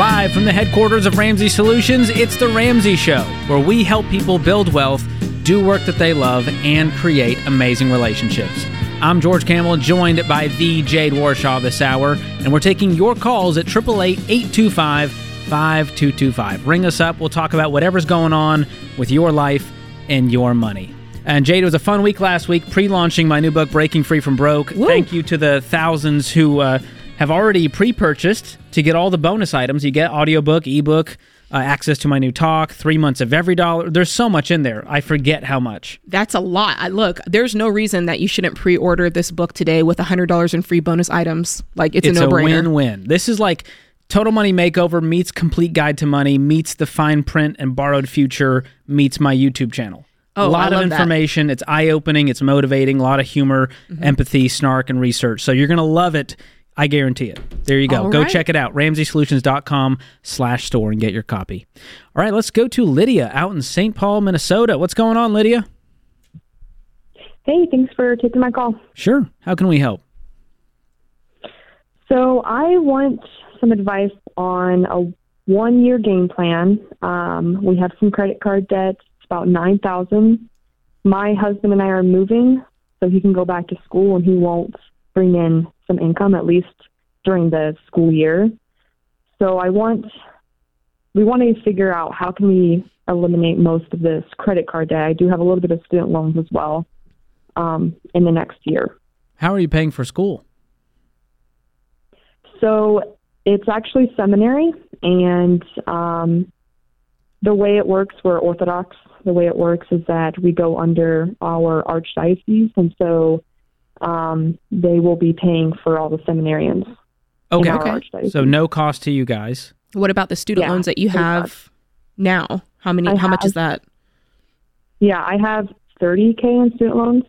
Live from the headquarters of Ramsey Solutions, it's The Ramsey Show, where we help people build wealth, do work that they love, and create amazing relationships. I'm George Kamel, joined by the Jade Warshaw this hour, and we're taking your calls at 888-825-5225. Ring us up. We'll talk about whatever's going on with your life and your money. And Jade, it was a fun week last week, pre-launching my new book, Breaking Free from Broke. Woo. Thank you to the thousands who have already pre-purchased to get all the bonus items. You get audiobook, ebook, access to my new talk, 3 months of EveryDollar. There's so much in there. I forget how much. That's a lot. Look, there's no reason that you shouldn't pre-order this book today with $100 in free bonus items. Like, it's a no-brainer. It's a win-win. This is like Total Money Makeover meets Complete Guide to Money meets the fine print and Borrowed Future meets my YouTube channel. Oh, a lot of information. That. It's eye-opening. It's motivating. A lot of humor, empathy, snark, and research. So you're going to love it. I guarantee it. There you go. All go right. Check it out. RamseySolutions.com/store and get your copy. All right, let's go to Lydia out in St. Paul, Minnesota. What's going on, Lydia? Hey, thanks for taking my call. Sure. How can we help? So I want some advice on a one-year game plan. We have some credit card debt. About $9,000. My husband and I are moving, so he can go back to school and he won't bring in some income, at least during the school year. So we want to figure out how can we eliminate most of this credit card debt. I do have a little bit of student loans as well in the next year. How are you paying for school? So it's actually seminary, and the way it works, we're Orthodox. The way it works is that we go under our archdiocese, and so they will be paying for all the seminarians. Okay. So no cost to you guys. What about the student loans that you have now? How much is that? Yeah, I have $30,000 in student loans.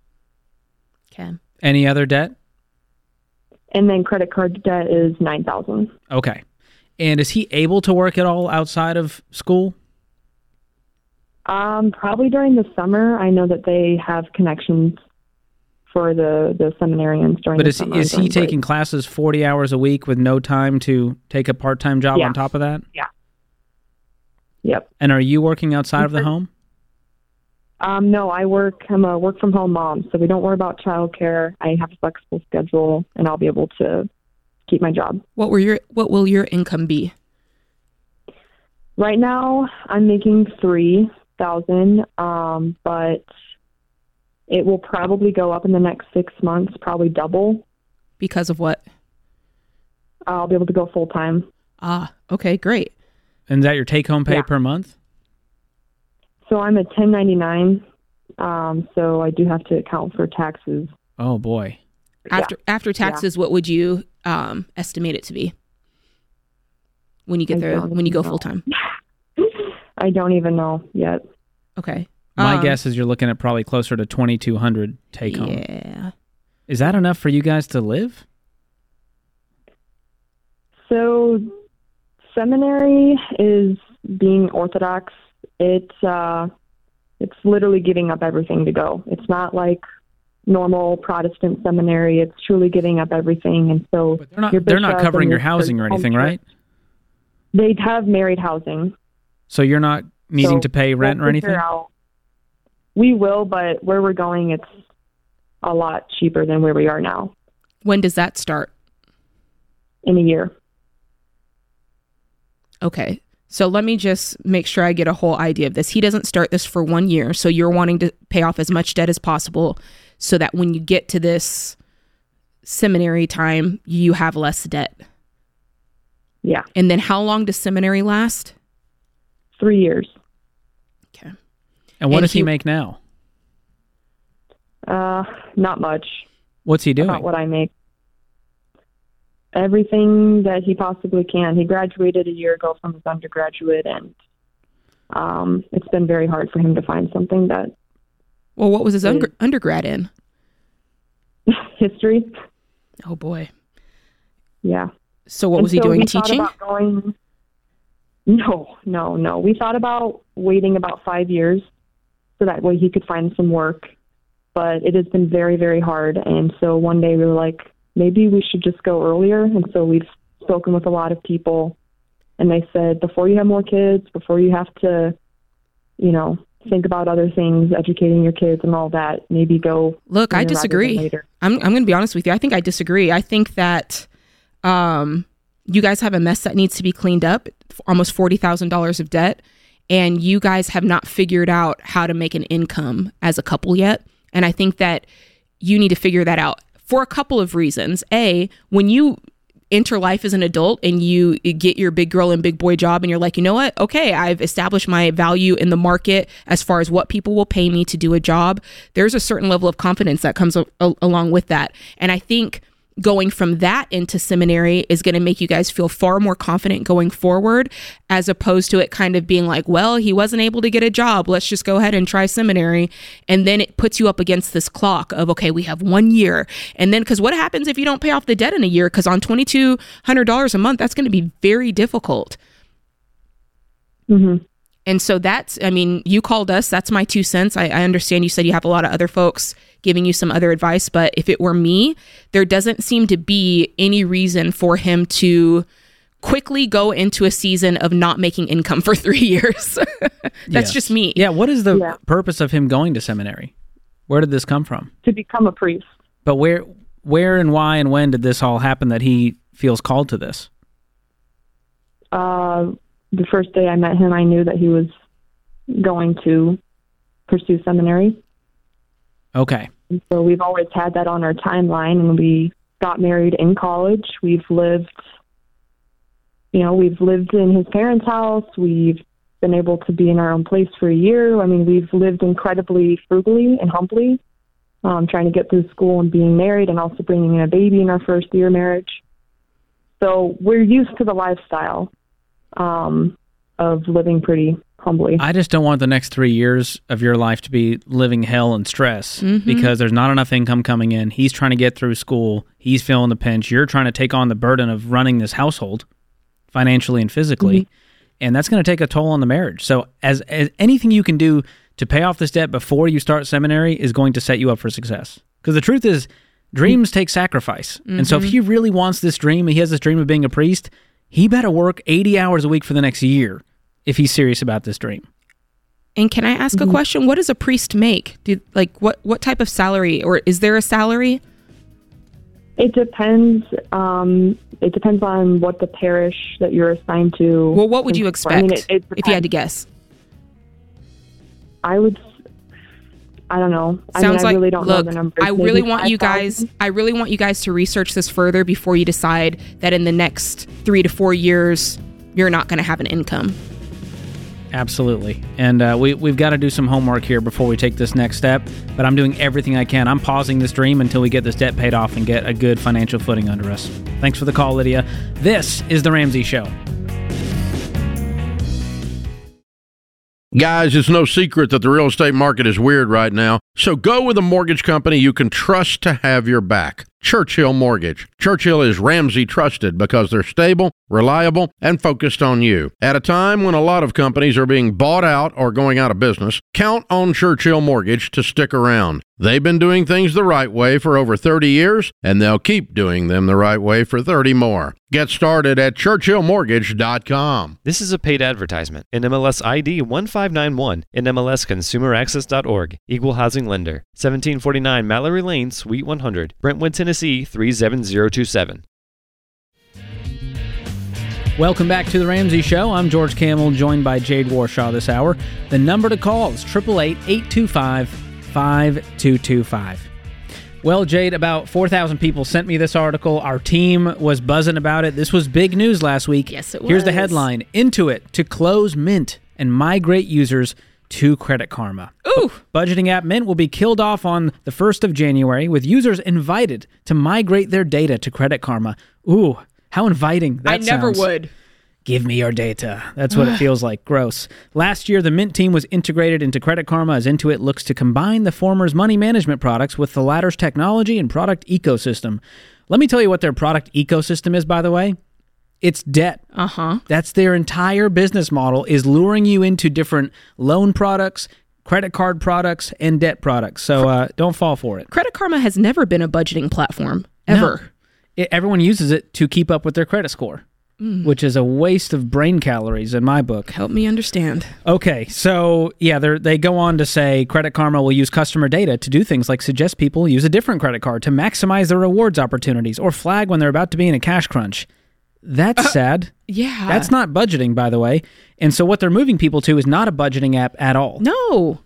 Okay. Any other debt? And then credit card debt is $9,000. Okay. And is he able to work at all outside of school? Probably during the summer. I know that they have connections for the seminarians during the summer. But is he taking classes 40 hours a week with no time to take a part-time job on top of that? Yeah. Yep. And are you working outside of the home? No, I'm a work-from-home mom, so we don't worry about childcare. I have a flexible schedule, and I'll be able to keep my job. What will your income be? Right now, I'm making $3,000, but it will probably go up in the next 6 months, probably double. Because of what? I'll be able to go full time. Ah, okay, great. And is that your take home pay per month? So I'm a 1099, so I do have to account for taxes. Oh boy! After taxes, what would you estimate it to be when you get there? When you go full time? I don't even know yet. Okay. My guess is you're looking at probably closer to $2,200 take home. Yeah. Is that enough for you guys to live? So seminary is being Orthodox. It's literally giving up everything to go. It's not like normal Protestant seminary. It's truly giving up everything. And so but they're not covering your housing or anything, right? They have married housing. So you're not needing to pay rent or anything? We will, but where we're going, it's a lot cheaper than where we are now. When does that start? In a year. Okay. So let me just make sure I get a whole idea of this. He doesn't start this for 1 year, so you're wanting to pay off as much debt as possible so that when you get to this seminary time, you have less debt. Yeah. And then how long does seminary last? 3 years. Okay. And does he make now? Not much. What's he doing? Not what I make. Everything that he possibly can. He graduated a year ago from his undergraduate, and it's been very hard for him to find something that... Well, what was his undergrad in? History. Oh, boy. Yeah. So what was he doing, teaching? No. We thought about waiting about 5 years so that way he could find some work, but it has been very, very hard. And so one day we were like, maybe we should just go earlier. And so we've spoken with a lot of people And they said, before you have more kids, before you have to, you know, think about other things, educating your kids and all that, maybe go. Look, I disagree. I'm going to be honest with you. I think I disagree. I think that you guys have a mess that needs to be cleaned up, almost $40,000 of debt. And you guys have not figured out how to make an income as a couple yet. And I think that you need to figure that out for a couple of reasons. A, when you enter life as an adult and you get your big girl and big boy job and you're like, you know what? Okay, I've established my value in the market as far as what people will pay me to do a job. There's a certain level of confidence that comes along with that. And I think going from that into seminary is going to make you guys feel far more confident going forward, as opposed to it kind of being like, well, he wasn't able to get a job. Let's just go ahead and try seminary. And then it puts you up against this clock of, okay, we have 1 year. And then, because what happens if you don't pay off the debt in a year? Because on $2,200 a month, that's going to be very difficult. Mm-hmm. And so that's, I mean, you called us. That's my 2 cents. I understand you said you have a lot of other folks giving you some other advice, but if it were me, there doesn't seem to be any reason for him to quickly go into a season of not making income for 3 years. Just me. Yeah. What is the purpose of him going to seminary? Where did this come from? To become a priest. But where and why and when did this all happen that he feels called to this? The first day I met him, I knew that he was going to pursue seminary. Okay. And so we've always had that on our timeline, and we got married in college. We've lived in his parents' house. We've been able to be in our own place for a year. I mean, we've lived incredibly frugally and humbly, trying to get through school and being married and also bringing in a baby in our first year of marriage. So we're used to the lifestyle of living pretty humbly. I just don't want the next 3 years of your life to be living hell and stress, mm-hmm. because there's not enough income coming in. He's trying to get through school. He's feeling the pinch. You're trying to take on the burden of running this household financially and physically, mm-hmm. and that's going to take a toll on the marriage. So as anything you can do to pay off this debt before you start seminary is going to set you up for success. Because the truth is, dreams mm-hmm. take sacrifice. Mm-hmm. And so if he really wants this dream, he has this dream of being a priest, he better work 80 hours a week for the next year if he's serious about this dream. And can I ask a question? What does a priest make? What type of salary, or is there a salary? It depends. It depends on what the parish that you're assigned to. Well, what would you expect, I mean, if you had to guess? I don't know. I really don't know the numbers. I really want you guys to research this further before you decide that in the next 3 to 4 years you're not going to have an income. Absolutely. And we've got to do some homework here before we take this next step, but I'm doing everything I can. I'm pausing this dream until we get this debt paid off and get a good financial footing under us. Thanks for the call, Lydia. This is The Ramsey Show. Guys, it's no secret that the real estate market is weird right now, so go with a mortgage company you can trust to have your back. Churchill Mortgage. Churchill is Ramsey trusted because they're stable, reliable, and focused on you. At a time when a lot of companies are being bought out or going out of business, count on Churchill Mortgage to stick around. They've been doing things the right way for over 30 years, and they'll keep doing them the right way for 30 more. Get started at ChurchillMortgage.com. This is a paid advertisement. NMLS ID 1591. NMLS ConsumerAccess.org. Equal Housing Lender. 1749 Mallory Lane, Suite 100. Brentwood, Tennessee 37027. Welcome back to The Ramsey Show. I'm George Kamel, joined by Jade Warshaw this hour. The number to call is 888-825-5225. Well, Jade, about 4,000 people sent me this article. Our team was buzzing about it. This was big news last week. Yes, it was. Here's the headline: Intuit to close Mint and migrate users to Credit Karma. Ooh! Budgeting app Mint will be killed off on the 1st of January, with users invited to migrate their data to Credit Karma. Ooh, how inviting that sounds. I never would. Give me your data. That's what it feels like. Gross. Last year, the Mint team was integrated into Credit Karma as Intuit looks to combine the former's money management products with the latter's technology and product ecosystem. Let me tell you what their product ecosystem is, by the way. It's debt. Uh-huh. That's their entire business model, is luring you into different loan products, credit card products, and debt products. So don't fall for it. Credit Karma has never been a budgeting platform, ever. No. Everyone uses it to keep up with their credit score. which is a waste of brain calories in my book. Help me understand. Okay, so yeah, they go on to say Credit Karma will use customer data to do things like suggest people use a different credit card to maximize their rewards opportunities or flag when they're about to be in a cash crunch. That's sad. Yeah. That's not budgeting, by the way. And so what they're moving people to is not a budgeting app at all. No.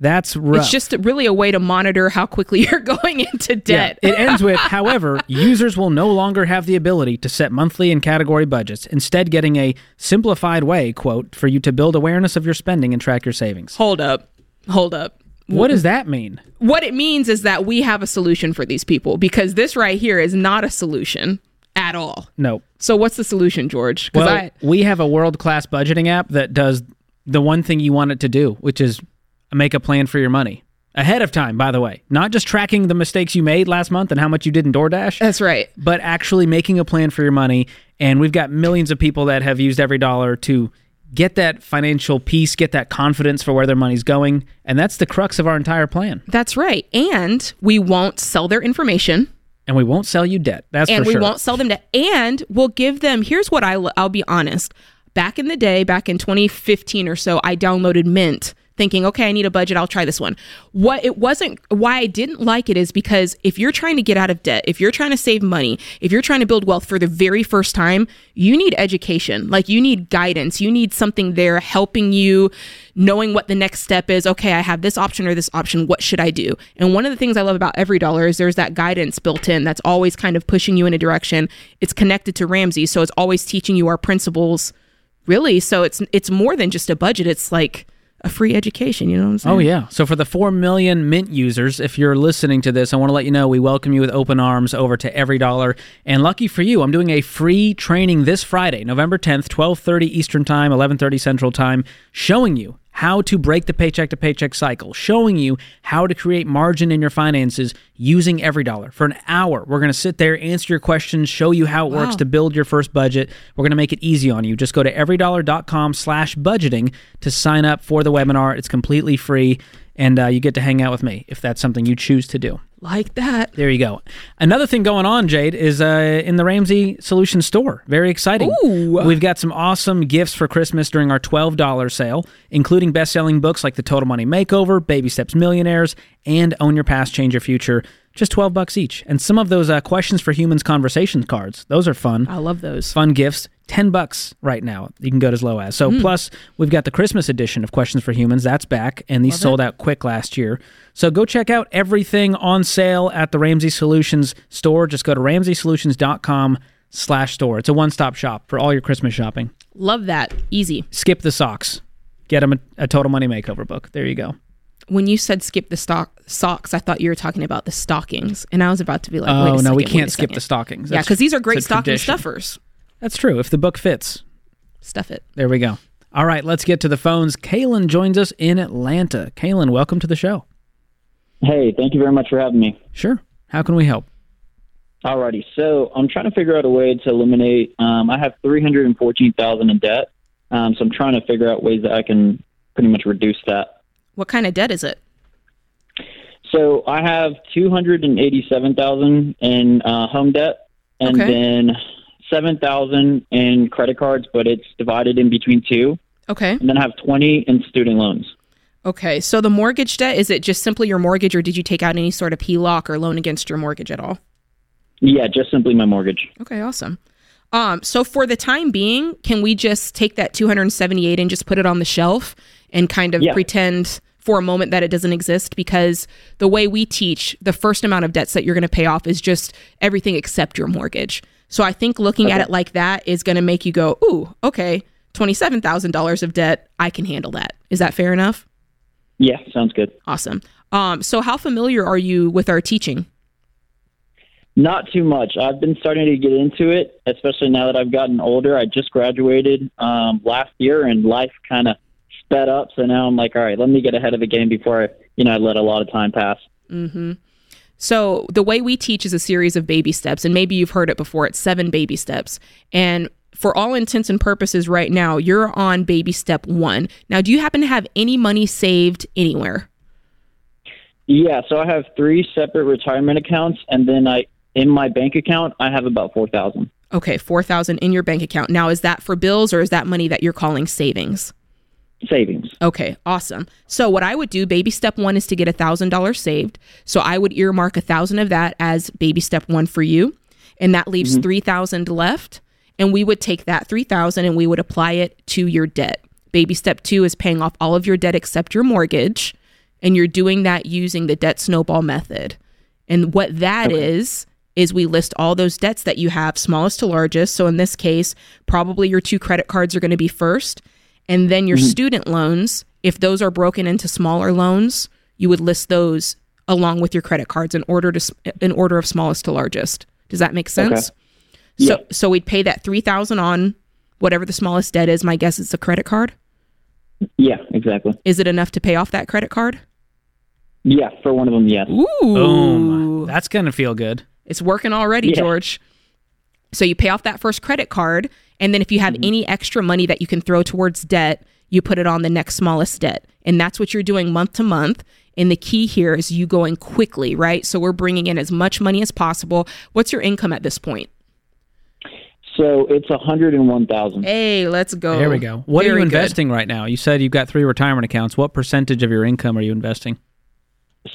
That's rough. It's just really a way to monitor how quickly you're going into debt. Yeah. It ends with, however, users will no longer have the ability to set monthly and category budgets, instead getting a simplified way, quote, for you to build awareness of your spending and track your savings. Hold up. What does that mean? What it means is that we have a solution for these people, because this right here is not a solution at all. No. So what's the solution, George? Well, we have a world-class budgeting app that does the one thing you want it to do, which is make a plan for your money ahead of time, by the way. Not just tracking the mistakes you made last month and how much you did in DoorDash. That's right. But actually making a plan for your money. And we've got millions of people that have used EveryDollar to get that financial peace, get that confidence for where their money's going. And that's the crux of our entire plan. That's right. And we won't sell their information. And we won't sell you debt. That's for sure. And we won't sell them debt. And we'll give them, here's what I'll be honest. Back in the day, back in 2015 or so, I downloaded Mint, thinking, okay, I need a budget, I'll try this one. Why I didn't like it is because if you're trying to get out of debt, if you're trying to save money, if you're trying to build wealth for the very first time, you need education. Like, you need guidance. You need something there helping you, knowing what the next step is. Okay, I have this option or this option. What should I do? And one of the things I love about EveryDollar is there's that guidance built in that's always kind of pushing you in a direction. It's connected to Ramsey, so it's always teaching you our principles, really. So it's more than just a budget. It's like a free education, you know what I'm saying? Oh, yeah. So for the 4 million Mint users, if you're listening to this, I want to let you know we welcome you with open arms over to EveryDollar. And lucky for you, I'm doing a free training this Friday, November 10th, 12:30 Eastern Time, 11:30 Central Time, showing you how to break the paycheck-to-paycheck cycle, showing you how to create margin in your finances using EveryDollar. For an hour, we're going to sit there, answer your questions, show you how it works to build your first budget. We're going to make it easy on you. Just go to everydollar.com/budgeting to sign up for the webinar. It's completely free, and you get to hang out with me if that's something you choose to do. Like that. There you go. Another thing going on, Jade, is in the Ramsey Solutions store. Very exciting. Ooh. We've got some awesome gifts for Christmas during our $12 sale, including best-selling books like The Total Money Makeover, Baby Steps Millionaires, and Own Your Past, Change Your Future. Just $12 each. And some of those Questions for Humans conversation cards. Those are fun. I love those. Fun gifts. $10 right now. You can go as low as. So plus, we've got the Christmas edition of Questions for Humans. That's back. And these sold out quick last year. So go check out everything on sale at the Ramsey Solutions store. Just go to RamseySolutions.com/store. It's a one-stop shop for all your Christmas shopping. Love that. Easy. Skip the socks. Get them a Total Money Makeover book. There you go. When you said skip the socks, I thought you were talking about the stockings. And I was about to be like, wait a second. Oh, no, we can't skip the stockings. Yeah, because these are great stocking stuffers. That's true. If the book fits. Stuff it. There we go. All right, let's get to the phones. Kaylin joins us in Atlanta. Kaylin, welcome to the show. Hey, thank you very much for having me. Sure. How can we help? All righty. So I'm trying to figure out a way to eliminate. I have $314,000 in debt. So I'm trying to figure out ways that I can pretty much reduce that. What kind of debt is it? So I have $287,000 in home debt, and then $7,000 in credit cards, but it's divided in between two. Okay. And then I have $20,000 in student loans. Okay. So the mortgage debt, is it just simply your mortgage, or did you take out any sort of HELOC or loan against your mortgage at all? Yeah, just simply my mortgage. Okay, awesome. So for the time being, can we just take that $278 and just put it on the shelf and kind of pretend for a moment that it doesn't exist? Because the way we teach, the first amount of debts that you're going to pay off is just everything except your mortgage. So I think looking at it like that is going to make you go, ooh, okay, $27,000 of debt, I can handle that. Is that fair enough? Yeah, sounds good. Awesome. So how familiar are you with our teaching? Not too much. I've been starting to get into it, especially now that I've gotten older. I just graduated last year, and life kind of sped up. So now I'm like, all right, let me get ahead of the game before I let a lot of time pass. Mm-hmm. So the way we teach is a series of baby steps, and maybe you've heard it before. It's 7 baby steps. And for all intents and purposes right now, you're on baby step 1. Now, do you happen to have any money saved anywhere? Yeah, so I have 3 separate retirement accounts, and then in my bank account, I have about $4,000. Okay, $4,000 in your bank account. Now, is that for bills or is that money that you're calling savings? Savings. Okay, awesome. So what I would do, baby step one is to get $1,000 saved. So I would earmark $1,000 of that as baby step one for you. And that leaves $3,000 left. And we would take that $3,000 and we would apply it to your debt. Baby step two is paying off all of your debt except your mortgage. And you're doing that using the debt snowball method. And what that is we list all those debts that you have, smallest to largest. So in this case, probably your two credit cards are going to be first. And then your student loans, if those are broken into smaller loans, you would list those along with your credit cards in order of smallest to largest. Does that make sense? Okay. Yeah. So we'd pay that $3,000 on whatever the smallest debt is. My guess it's a credit card? Yeah, exactly. Is it enough to pay off that credit card? Yeah, for one of them, yes. Ooh. Boom. That's going to feel good. It's working already, yeah. George. So you pay off that first credit card, and then if you have any extra money that you can throw towards debt, you put it on the next smallest debt. And that's what you're doing month to month. And the key here is you going quickly, right? So we're bringing in as much money as possible. What's your income at this point? So it's $101,000. Hey, let's go. There we go. What are you investing right now? You said you've got 3 retirement accounts. What percentage of your income are you investing?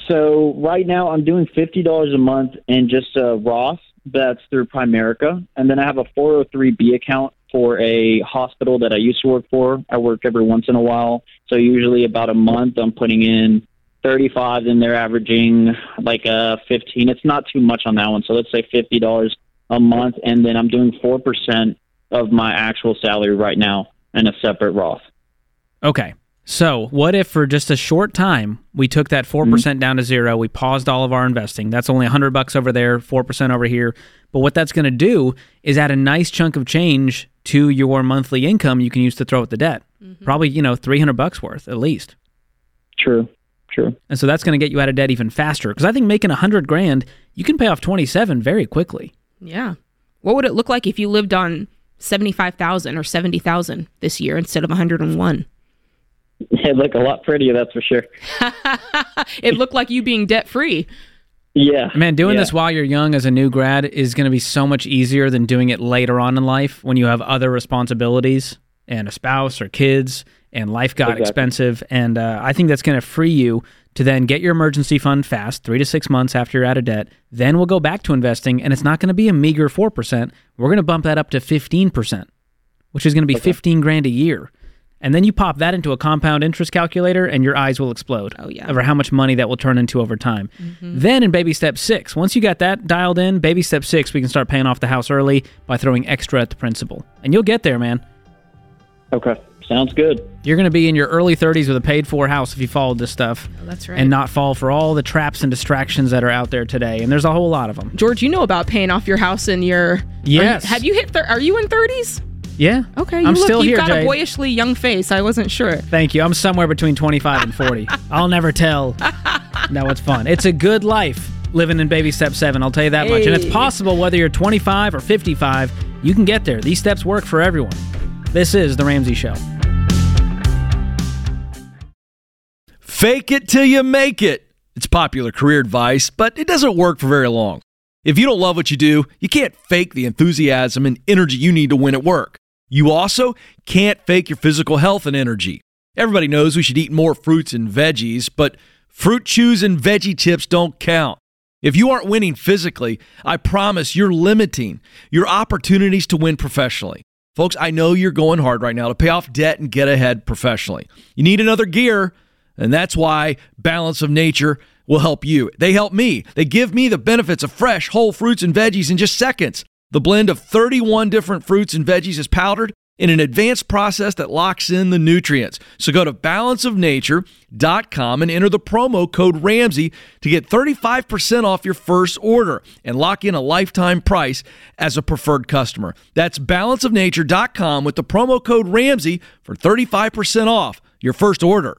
So right now I'm doing $50 a month in just a Roth. That's through Primerica. And then I have a 403B account for a hospital that I used to work for. I work every once in a while. So usually about a month I'm putting in 35 and they're averaging like a 15. It's not too much on that one. So let's say $50 a month. And then I'm doing 4% of my actual salary right now in a separate Roth. Okay. So what if for just a short time, we took that 4% down to zero, we paused all of our investing. That's only $100 over there, 4% over here. But what that's going to do is add a nice chunk of change to your monthly income you can use to throw at the debt. Probably, $300 worth at least. True. And so that's going to get you out of debt even faster. Because I think making $100,000, you can pay off 27 very quickly. Yeah. What would it look like if you lived on $75,000 or $70,000 this year instead of $101,000? It'd look a lot prettier, that's for sure. It looked like you being debt-free. Yeah. Man, doing this while you're young as a new grad is going to be so much easier than doing it later on in life when you have other responsibilities and a spouse or kids and life got expensive. And I think that's going to free you to then get your emergency fund fast, 3 to 6 months after you're out of debt. Then we'll go back to investing, and it's not going to be a meager 4%. We're going to bump that up to 15%, which is going to be $15,000 a year. And then you pop that into a compound interest calculator and your eyes will explode over how much money that will turn into over time. Then in baby step 6, once you got that dialed in, baby step 6, we can start paying off the house early by throwing extra at the principal. And you'll get there, man. Okay. Sounds good. You're going to be in your early 30s with a paid-for house if you followed this stuff. Oh, that's right. And not fall for all the traps and distractions that are out there today. And there's a whole lot of them. George, you know about paying off your house in your... Yes. Are you in 30s? Yeah. Okay. You've got a boyishly young face. I wasn't sure. Thank you. I'm somewhere between 25 and 40. I'll never tell. No, it's fun. It's a good life living in baby step 7. I'll tell you that much. And it's possible whether you're 25 or 55, you can get there. These steps work for everyone. This is The Ramsey Show. Fake it till you make it. It's popular career advice, but it doesn't work for very long. If you don't love what you do, you can't fake the enthusiasm and energy you need to win at work. You also can't fake your physical health and energy. Everybody knows we should eat more fruits and veggies, but fruit chews and veggie chips don't count. If you aren't winning physically, I promise you're limiting your opportunities to win professionally. Folks, I know you're going hard right now to pay off debt and get ahead professionally. You need another gear, and that's why Balance of Nature will help you. They help me. They give me the benefits of fresh, whole fruits and veggies in just seconds. The blend of 31 different fruits and veggies is powdered in an advanced process that locks in the nutrients. So go to balanceofnature.com and enter the promo code Ramsey to get 35% off your first order and lock in a lifetime price as a preferred customer. That's balanceofnature.com with the promo code Ramsey for 35% off your first order.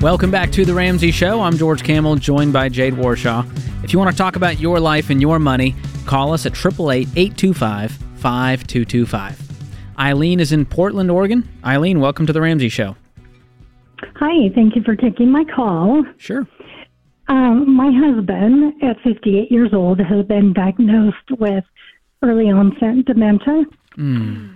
Welcome back to The Ramsey Show. I'm George Kamel, joined by Jade Warshaw. If you want to talk about your life and your money, call us at 888-825-5225. Eileen is in Portland, Oregon. Eileen, welcome to The Ramsey Show. Hi, thank you for taking my call. Sure. My husband, at 58 years old, has been diagnosed with early onset dementia. So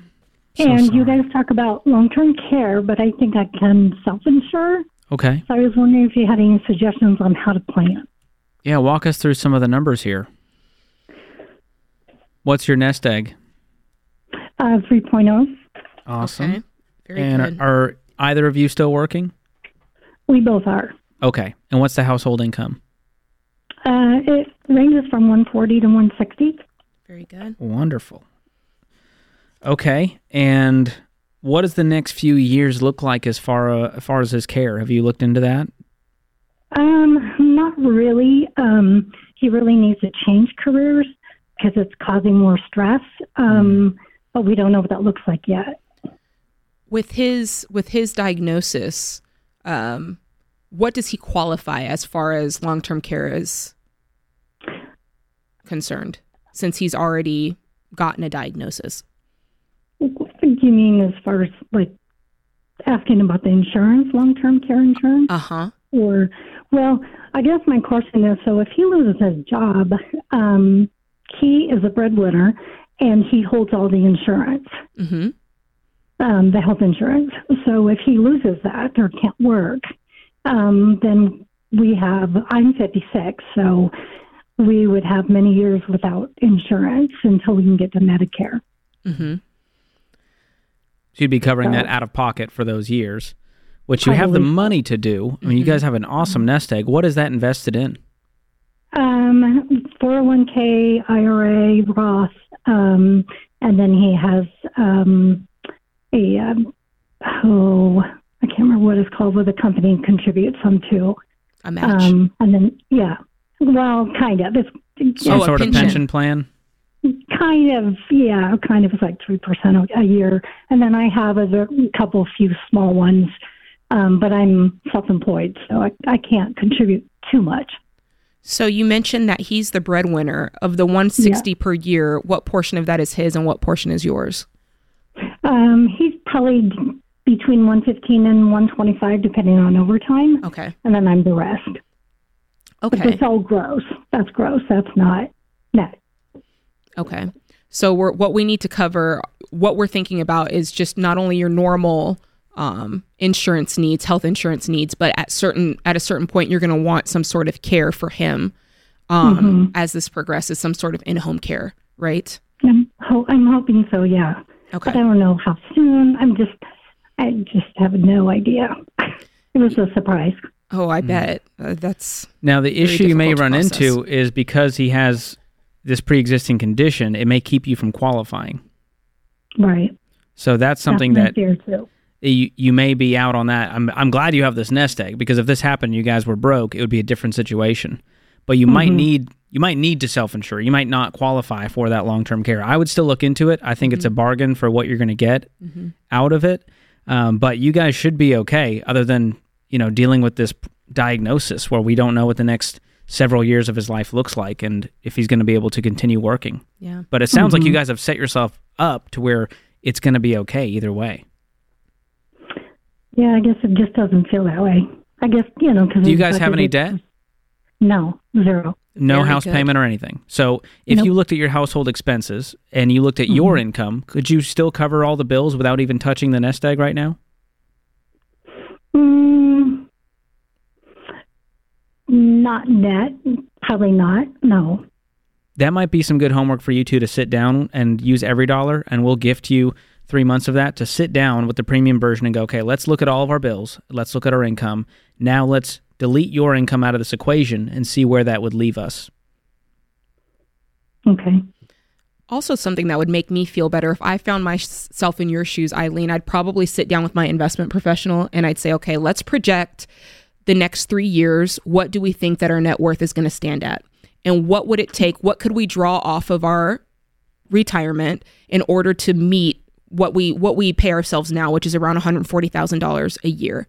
you guys talk about long-term care, but I think I can self-insure. Okay. So I was wondering if you had any suggestions on how to plan. Yeah, walk us through some of the numbers here. What's your nest egg? 3.0. Awesome. Okay. Very good. Are either of you still working? We both are. Okay. And what's the household income? It ranges from 140 to 160. Very good. Wonderful. Okay. And what does the next few years look like as far as his care? Have you looked into that? Not really. He really needs to change careers because it's causing more stress. But we don't know what that looks like yet. With his diagnosis, what does he qualify as far as long-term care is concerned, since he's already gotten a diagnosis? You mean as far as, like, asking about the insurance, long-term care insurance? Uh-huh. Or, well, I guess my question is, so if he loses his job, he is a breadwinner, and he holds all the insurance, mm-hmm. The health insurance. So if he loses that or can't work, then I'm 56, so we would have many years without insurance until we can get to Medicare. Mm-hmm. So you'd be covering that out of pocket for those years, which you have the money to do. I mean, you guys have an awesome nest egg. What is that invested in? 401k, IRA, Roth, and then he has I can't remember what it's called, where the company contributes some to. A match. And then, yeah, well, kind of. It's some sort of pension plan? Kind of it's like 3% a year. And then I have a couple few small ones, but I'm self-employed, so I can't contribute too much. So you mentioned that he's the breadwinner. Of the 160 per year, what portion of that is his and what portion is yours? He's probably between 115 and 125, depending on overtime. Okay. And then I'm the rest. Okay. But it's all gross. That's gross. That's not net. Okay. So what we need to cover, what we're thinking about, is just not only your normal insurance needs, health insurance needs, but at a certain point, you're going to want some sort of care for him as this progresses, some sort of in-home care, right? I'm hoping so, yeah. Okay. But I don't know how soon. I just have no idea. It was a surprise. Oh, I bet. That's now the issue you may run into is because he has this pre-existing condition, it may keep you from qualifying. Right. So that's something that you may be out on that. I'm glad you have this nest egg, because if this happened, you guys were broke, it would be a different situation. But you might need to self-insure. You might not qualify for that long-term care. I would still look into it. I think it's a bargain for what you're going to get out of it. But you guys should be okay, other than, dealing with this diagnosis where we don't know what the next several years of his life looks like and if he's going to be able to continue working. Yeah. But it sounds like you guys have set yourself up to where it's going to be okay either way. Yeah, I guess it just doesn't feel that way. I guess, because... Do you guys have any debt? No, zero. No house payment or anything. So if you looked at your household expenses and you looked at your income, could you still cover all the bills without even touching the nest egg right now? Not net. Probably not. No. That might be some good homework for you two to sit down and use EveryDollar, and we'll gift you 3 months of that to sit down with the premium version and go, okay, let's look at all of our bills. Let's look at our income. Now let's delete your income out of this equation and see where that would leave us. Okay. Also, something that would make me feel better, if I found myself in your shoes, Eileen, I'd probably sit down with my investment professional and I'd say, okay, let's project the next 3 years. What do we think that our net worth is going to stand at? And what would it take? What could we draw off of our retirement in order to meet what we pay ourselves now, which is around $140,000 a year.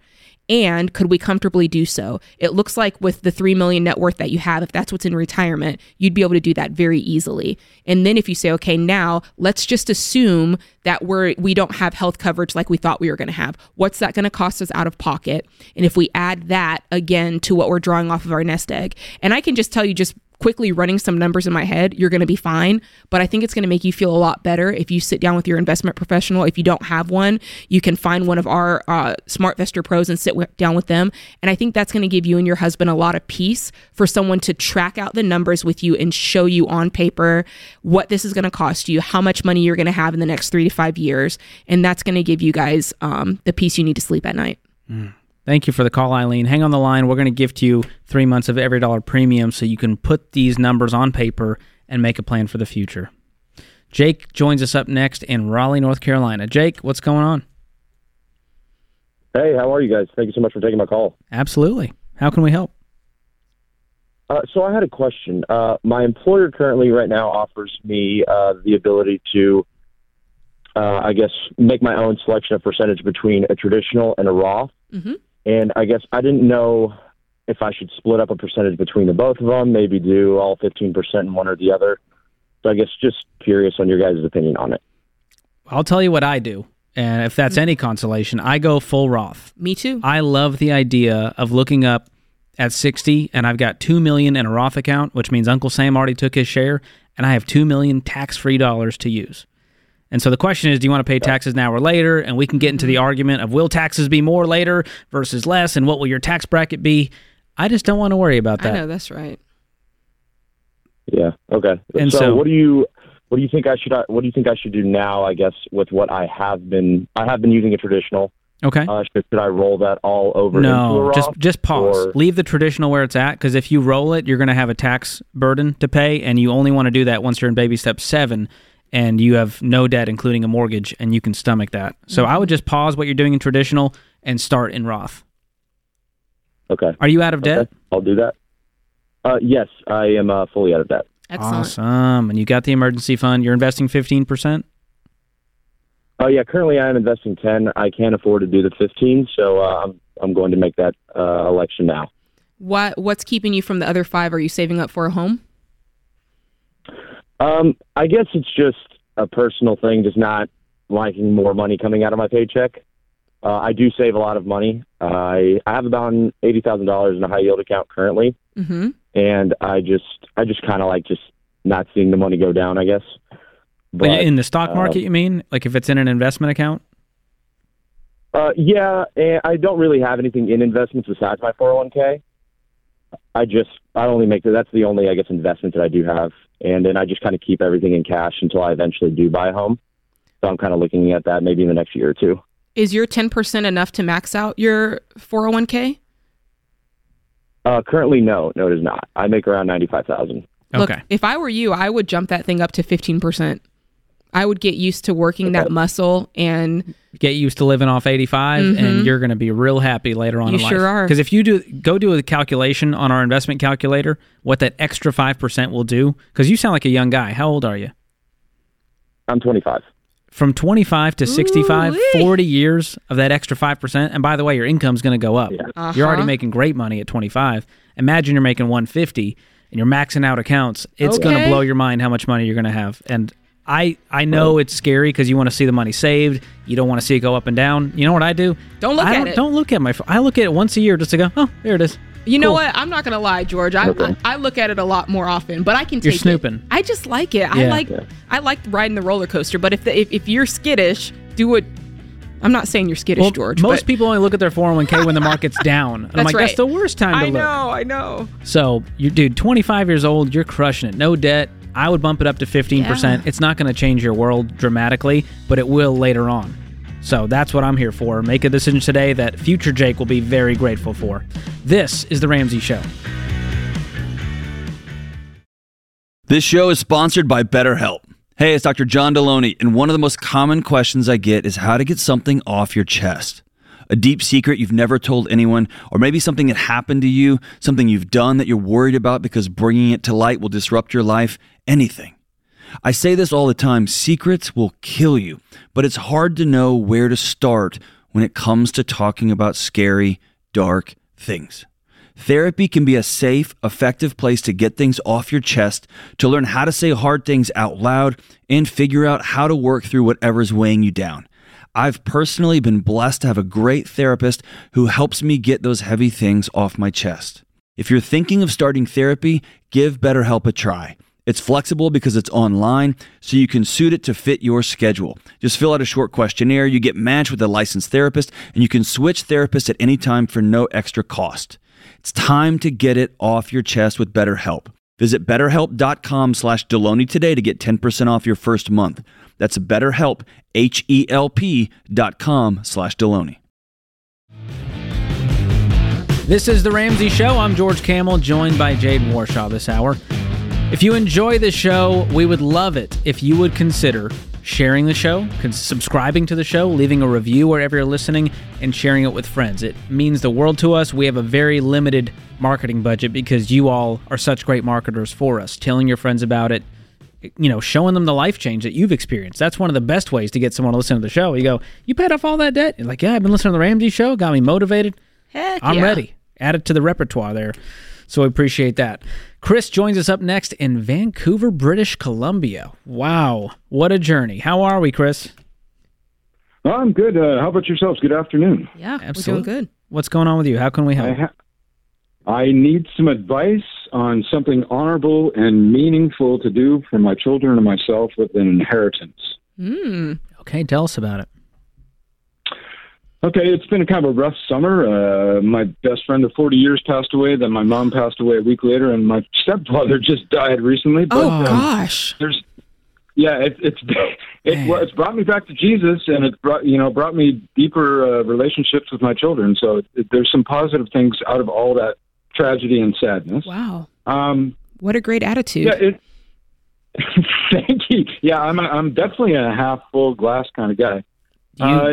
And could we comfortably do so? It looks like with the $3 million net worth that you have, if that's what's in retirement, you'd be able to do that very easily. And then if you say, okay, now let's just assume that we don't have health coverage like we thought we were going to have. What's that going to cost us out of pocket? And if we add that again to what we're drawing off of our nest egg, and I can just tell you just quickly running some numbers in my head, you're going to be fine. But I think it's going to make you feel a lot better if you sit down with your investment professional. If you don't have one, you can find one of our SmartVestor pros and sit down with them. And I think that's going to give you and your husband a lot of peace for someone to track out the numbers with you and show you on paper what this is going to cost you, how much money you're going to have in the next 3 to 5 years. And that's going to give you guys the peace you need to sleep at night. Mm. Thank you for the call, Eileen. Hang on the line. We're going to gift you 3 months of Every Dollar Premium so you can put these numbers on paper and make a plan for the future. Jake joins us up next in Raleigh, North Carolina. Jake, what's going on? Hey, how are you guys? Thank you so much for taking my call. Absolutely. How can we help? So I had a question. My employer currently right now offers me the ability to, make my own selection of percentage between a traditional and a Roth. Mm-hmm. And I guess I didn't know if I should split up a percentage between the both of them, maybe do all 15% in one or the other. So I guess just curious on your guys' opinion on it. I'll tell you what I do. And if that's any consolation, I go full Roth. Me too. I love the idea of looking up at 60 and I've got $2 million in a Roth account, which means Uncle Sam already took his share and I have $2 million tax-free dollars to use. And so the question is, do you want to pay taxes now or later? And we can get into the argument of will taxes be more later versus less, and what will your tax bracket be? I just don't want to worry about that. I know, that's right. Yeah. Okay. And so what do you think I should do now, I guess, with what I have been using a traditional. Okay. Should I roll that all over into a Roth? Just pause. Or? Leave the traditional where it's at, because if you roll it, you're going to have a tax burden to pay, and you only want to do that once you're in baby step 7. And you have no debt, including a mortgage, and you can stomach that. So I would just pause what you're doing in traditional and start in Roth. Okay. Are you out of debt? I'll do that. Yes, I am fully out of debt. Excellent. Awesome. And you got the emergency fund. You're investing 15%? Oh, yeah. Currently, I am investing 10. I can't afford to do the 15, so I'm going to make that election now. What's keeping you from the other 5? Are you saving up for a home? I guess it's just a personal thing, just not liking more money coming out of my paycheck. I do save a lot of money. I have about $80,000 in a high yield account currently, and I just kind of like just not seeing the money go down, I guess. But in the stock market, you mean? Like if it's in an investment account? Yeah, and I don't really have anything in investments besides my 401k. I only make that's the only, I guess, investment that I do have. And then I just kind of keep everything in cash until I eventually do buy a home. So I'm kind of looking at that maybe in the next year or two. Is your 10% enough to max out your 401k? Currently, no. No, it is not. I make around $95,000. Okay. Look, if I were you, I would jump that thing up to 15%. I would get used to working that muscle and get used to living off 85, and you're going to be real happy later on in life. You sure are. Because if you do a calculation on our investment calculator, what that extra 5% will do, because you sound like a young guy. How old are you? I'm 25. From 25 to 65, 40 years of that extra 5%. And by the way, your income's going to go up. Yeah. Uh-huh. You're already making great money at 25. Imagine you're making 150 and you're maxing out accounts. It's going to blow your mind how much money you're going to have. And I know it's scary because you want to see the money saved. You don't want to see it go up and down. You know what I do? Don't look at it. Don't look at my phone. I look at it once a year just to go, oh, there it is. You know what? I'm not going to lie, George. I look at it a lot more often, but I can take it. You're snooping. I just like it. I like riding the roller coaster, but if you're skittish, do what... I'm not saying you're skittish, George. Most people only look at their 401k when the market's down. And I'm like, that's the worst time to look. I know. So, dude, 25 years old, you're crushing it. No debt. I would bump it up to 15%. Yeah. It's not going to change your world dramatically, but it will later on. So that's what I'm here for. Make a decision today that future Jake will be very grateful for. This is The Ramsey Show. This show is sponsored by BetterHelp. Hey, it's Dr. John Deloney, and one of the most common questions I get is how to get something off your chest. A deep secret you've never told anyone, or maybe something that happened to you, something you've done that you're worried about because bringing it to light will disrupt your life, anything. I say this all the time, secrets will kill you, but it's hard to know where to start when it comes to talking about scary, dark things. Therapy can be a safe, effective place to get things off your chest, to learn how to say hard things out loud, and figure out how to work through whatever's weighing you down. I've personally been blessed to have a great therapist who helps me get those heavy things off my chest. If you're thinking of starting therapy, give BetterHelp a try. It's flexible because it's online, so you can suit it to fit your schedule. Just fill out a short questionnaire, you get matched with a licensed therapist, and you can switch therapists at any time for no extra cost. It's time to get it off your chest with BetterHelp. Visit BetterHelp.com/Deloney today to get 10% off your first month. That's BetterHelp, HELP.com/Deloney. This is The Ramsey Show. I'm George Kamel, joined by Jade Warshaw this hour. If you enjoy the show, we would love it if you would consider sharing the show, subscribing to the show, leaving a review wherever you're listening, and sharing it with friends. It means the world to us. We have a very limited marketing budget because you all are such great marketers for us. Telling your friends about it, you know, showing them the life change that you've experienced. That's one of the best ways to get someone to listen to the show. You go, you paid off all that debt? You're like, yeah, I've been listening to The Ramsey Show. Got me motivated. Heck yeah. I'm ready. Add it to the repertoire there. So we appreciate that. Chris joins us up next in Vancouver, British Columbia. Wow, what a journey. How are we, Chris? I'm good. How about yourselves? Good afternoon. Yeah, absolutely. We're doing good. What's going on with you? How can we help? I need some advice on something honorable and meaningful to do for my children and myself with an inheritance. Okay, tell us about it. Okay, it's been kind of a rough summer. My best friend of 40 years passed away, then my mom passed away a week later, and my stepfather just died recently. But, gosh! It's brought me back to Jesus, and it brought me deeper relationships with my children. So there's some positive things out of all that tragedy and sadness. Wow! What a great attitude! Yeah, thank you. Yeah, I'm definitely a half full glass kind of guy.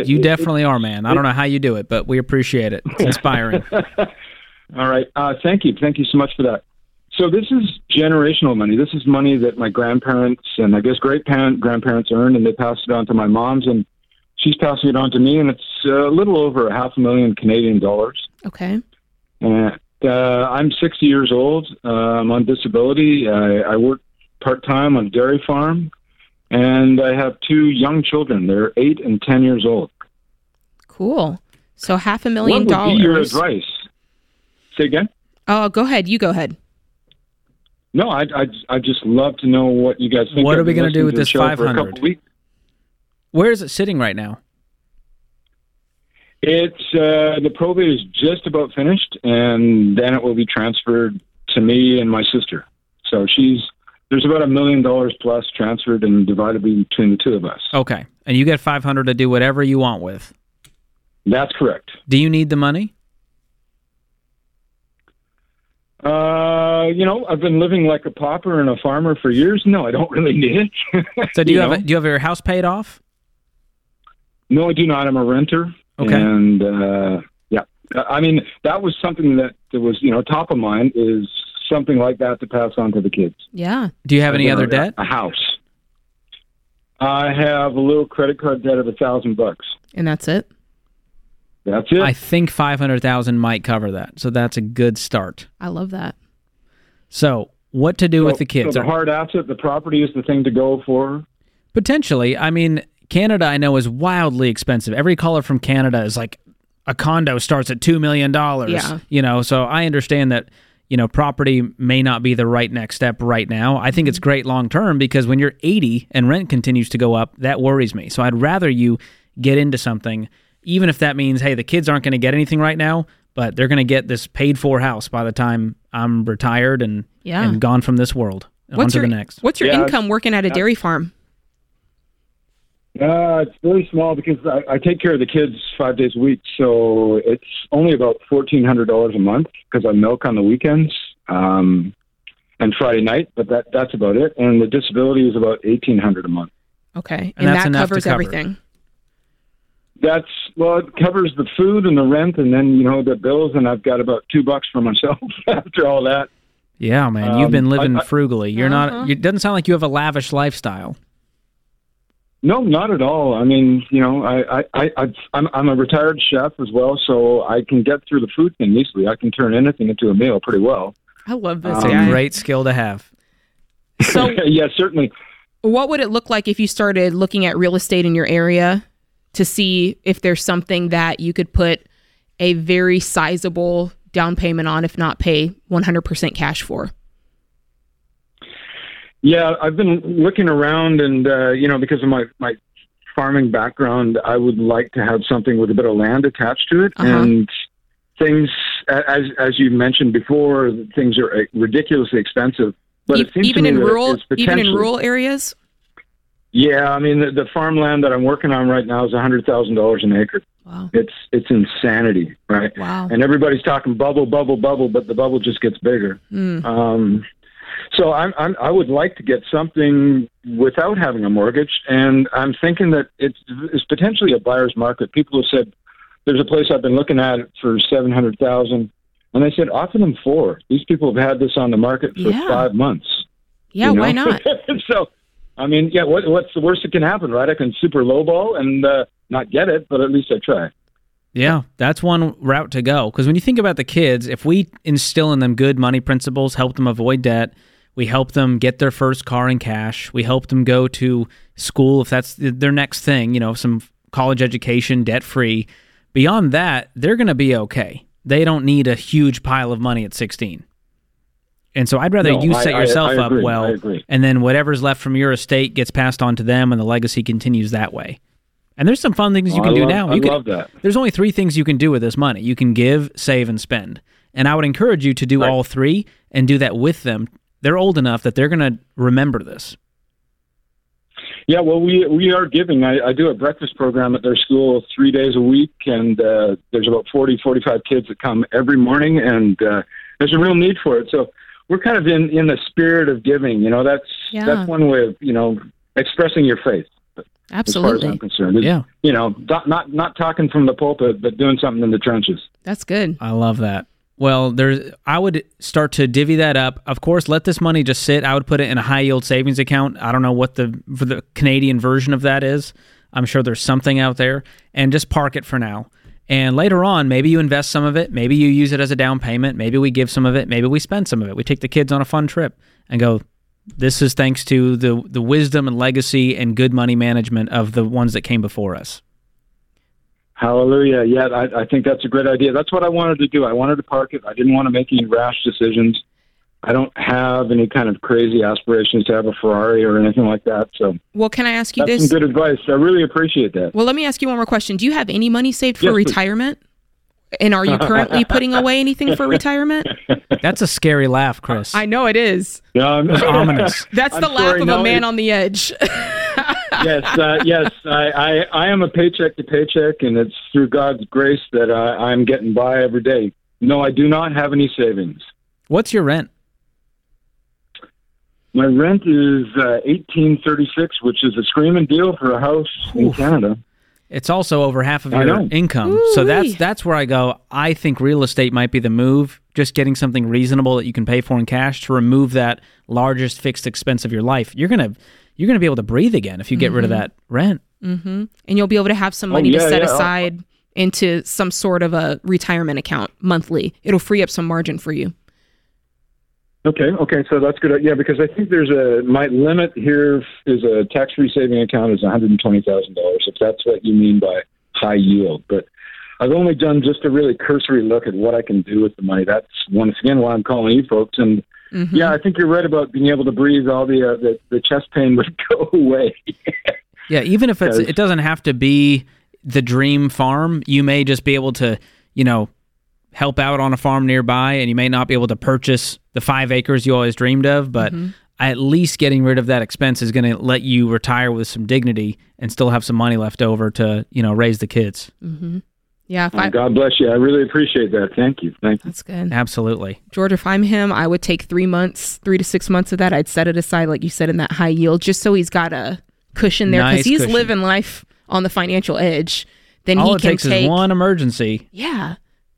You definitely are, man. I don't know how you do it, but we appreciate it. It's inspiring. All right. Thank you. Thank you so much for that. So this is generational money. This is money that my grandparents and I guess grandparents earned, and they passed it on to my mom's, and she's passing it on to me, and it's a little over $500,000 Canadian dollars. Okay. And I'm 60 years old. I'm on disability. I work part-time on a dairy farm. And I have two young children. They're 8 and 10 years old. Cool. So $500,000. What would be your advice? Say again? Oh, go ahead. You go ahead. No, I'd just love to know what you guys think. What are we going to do with this $500,000? Where is it sitting right now? It's the probate is just about finished, and then it will be transferred to me and my sister. So there's about $1 million plus transferred and divided between the two of us. Okay. And you get $500 to do whatever you want with. That's correct. Do you need the money? I've been living like a pauper and a farmer for years. No, I don't really need it. So do you have your house paid off? No, I do not. I'm a renter. Okay. And that was something that was, top of mind is something like that to pass on to the kids. Yeah. Do you have any other debt? A house. I have a little credit card debt of $1,000. And that's it? That's it. I think $500,000 might cover that, so that's a good start. I love that. So what to do with the kids? So the hard asset, the property is the thing to go for? Potentially. I mean, Canada, I know, is wildly expensive. Every caller from Canada is like, a condo starts at $2 million. Yeah. So I understand that. Property may not be the right next step right now. I think it's great long-term because when you're 80 and rent continues to go up, that worries me. So I'd rather you get into something, even if that means, hey, the kids aren't going to get anything right now, but they're going to get this paid-for house by the time I'm retired and gone from this world. On to the next. What's your income working at a dairy farm? It's really small because I take care of the kids 5 days a week, so it's only about $1,400 a month because I milk on the weekends and Friday night, but that's about it. And the disability is about $1,800 a month. Okay, and that covers everything. It covers the food and the rent, and then the bills, and I've got about $2 for myself after all that. Yeah, man, you've been living frugally. You're not. It doesn't sound like you have a lavish lifestyle. No, not at all. I mean, you know, I'm a retired chef as well, so I can get through the food thing easily. I can turn anything into a meal pretty well. I love this. It's a great skill to have. So, yeah, certainly. What would it look like if you started looking at real estate in your area to see if there's something that you could put a very sizable down payment on, if not pay 100% cash for? Yeah, I've been looking around and, you know, because of my farming background, I would like to have something with a bit of land attached to it. And things, as you mentioned before, things are ridiculously expensive. But it seems even in rural areas? Yeah, I mean, the farmland that I'm working on right now is $100,000 an acre. Wow. It's insanity, right? Wow. And everybody's talking bubble, bubble, bubble, but the bubble just gets bigger. So I would like to get something without having a mortgage, and I'm thinking that it's potentially a buyer's market. People have said, there's a place I've been looking at for $700,000, and I said, offer them $4 million. These people have had this on the market for 5 months. Yeah, you know? Why not? So, I mean, yeah, what's the worst that can happen, right? I can super lowball and not get it, but at least I try. Yeah, that's one route to go. Because when you think about the kids, if we instill in them good money principles, help them avoid debt, we help them get their first car in cash, we help them go to school if that's their next thing, you know, some college education, debt-free. Beyond that, they're going to be okay. They don't need a huge pile of money at 16. And so I'd rather you set yourself up well, and then whatever's left from your estate gets passed on to them, and the legacy continues that way. And there's some fun things you can do now. I love that. There's only 3 things you can do with this money. You can give, save, and spend. And I would encourage you to do all 3 and do that with them. They're old enough that they're going to remember this. Yeah, well, we are giving. I do a breakfast program at their school 3 days a week, and there's about 40, 45 kids that come every morning, and there's a real need for it. So we're kind of in the spirit of giving. You know, that's one way of, you know, expressing your faith. Absolutely. As far as I'm concerned. Yeah. You know, not talking from the pulpit, but doing something in the trenches. That's good. I love that. Well, I would start to divvy that up. Of course, let this money just sit. I would put it in a high-yield savings account. I don't know what the Canadian version of that is. I'm sure there's something out there. And just park it for now. And later on, maybe you invest some of it. Maybe you use it as a down payment. Maybe we give some of it. Maybe we spend some of it. We take the kids on a fun trip and go, this is thanks to the wisdom and legacy and good money management of the ones that came before us. Hallelujah. Yeah, I think that's a great idea. That's what I wanted to do. I wanted to park it. I didn't want to make any rash decisions. I don't have any kind of crazy aspirations to have a Ferrari or anything like that. So, well, can I ask you this? That's some good advice. I really appreciate that. Well, let me ask you one more question. Do you have any money saved for retirement? And are you currently putting away anything for retirement? That's a scary laugh, Chris. I know it is. Yeah, it's ominous. That's the laugh of a man on the edge. Yes. I am a paycheck to paycheck, and it's through God's grace that I'm getting by every day. No, I do not have any savings. What's your rent? My rent is $1,836, which is a screaming deal for a house in Canada. It's also over half of your income. Ooh-wee. So that's where I go, I think real estate might be the move, just getting something reasonable that you can pay for in cash to remove that largest fixed expense of your life. You're gonna be able to breathe again if you get rid of that rent. Mm-hmm. And you'll be able to have some money to set aside into some sort of a retirement account monthly. It'll free up some margin for you. Okay, so that's good. Yeah, because I think my limit here is a tax-free saving account is $120,000, if that's what you mean by high yield. But I've only done just a really cursory look at what I can do with the money. That's, once again, why I'm calling you folks. And, yeah, I think you're right about being able to breathe. All the chest pain would go away. Yeah, even if it doesn't have to be the dream farm, you may just be able to, you know, help out on a farm nearby, and you may not be able to purchase the 5 acres you always dreamed of, but at least getting rid of that expense is going to let you retire with some dignity and still have some money left over to, you know, raise the kids. Mm-hmm. Yeah. God bless you. I really appreciate that. Thank you. That's good. Absolutely. George, if I'm him, I would take 3 to 6 months of that. I'd set it aside, like you said, in that high yield, just so he's got a cushion there, because he's living life on the financial edge. Then all it takes is one emergency. Yeah.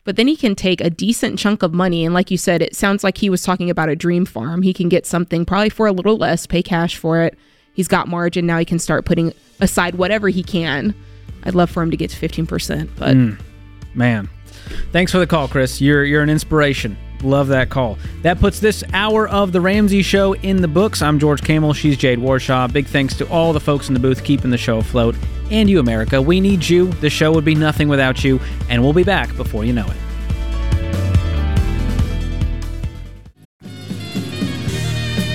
but then he can take a decent chunk of money. And like you said, it sounds like he was talking about a dream farm. He can get something probably for a little less, pay cash for it. He's got margin. Now he can start putting aside whatever he can. I'd love for him to get to 15%. But man, thanks for the call, Chris. You're an inspiration. Love that call. That puts this hour of The Ramsey Show in the books. I'm George Kamel. She's Jade Warshaw. Big thanks to all the folks in the booth keeping the show afloat. And you, America. We need you. The show would be nothing without you. And we'll be back before you know it.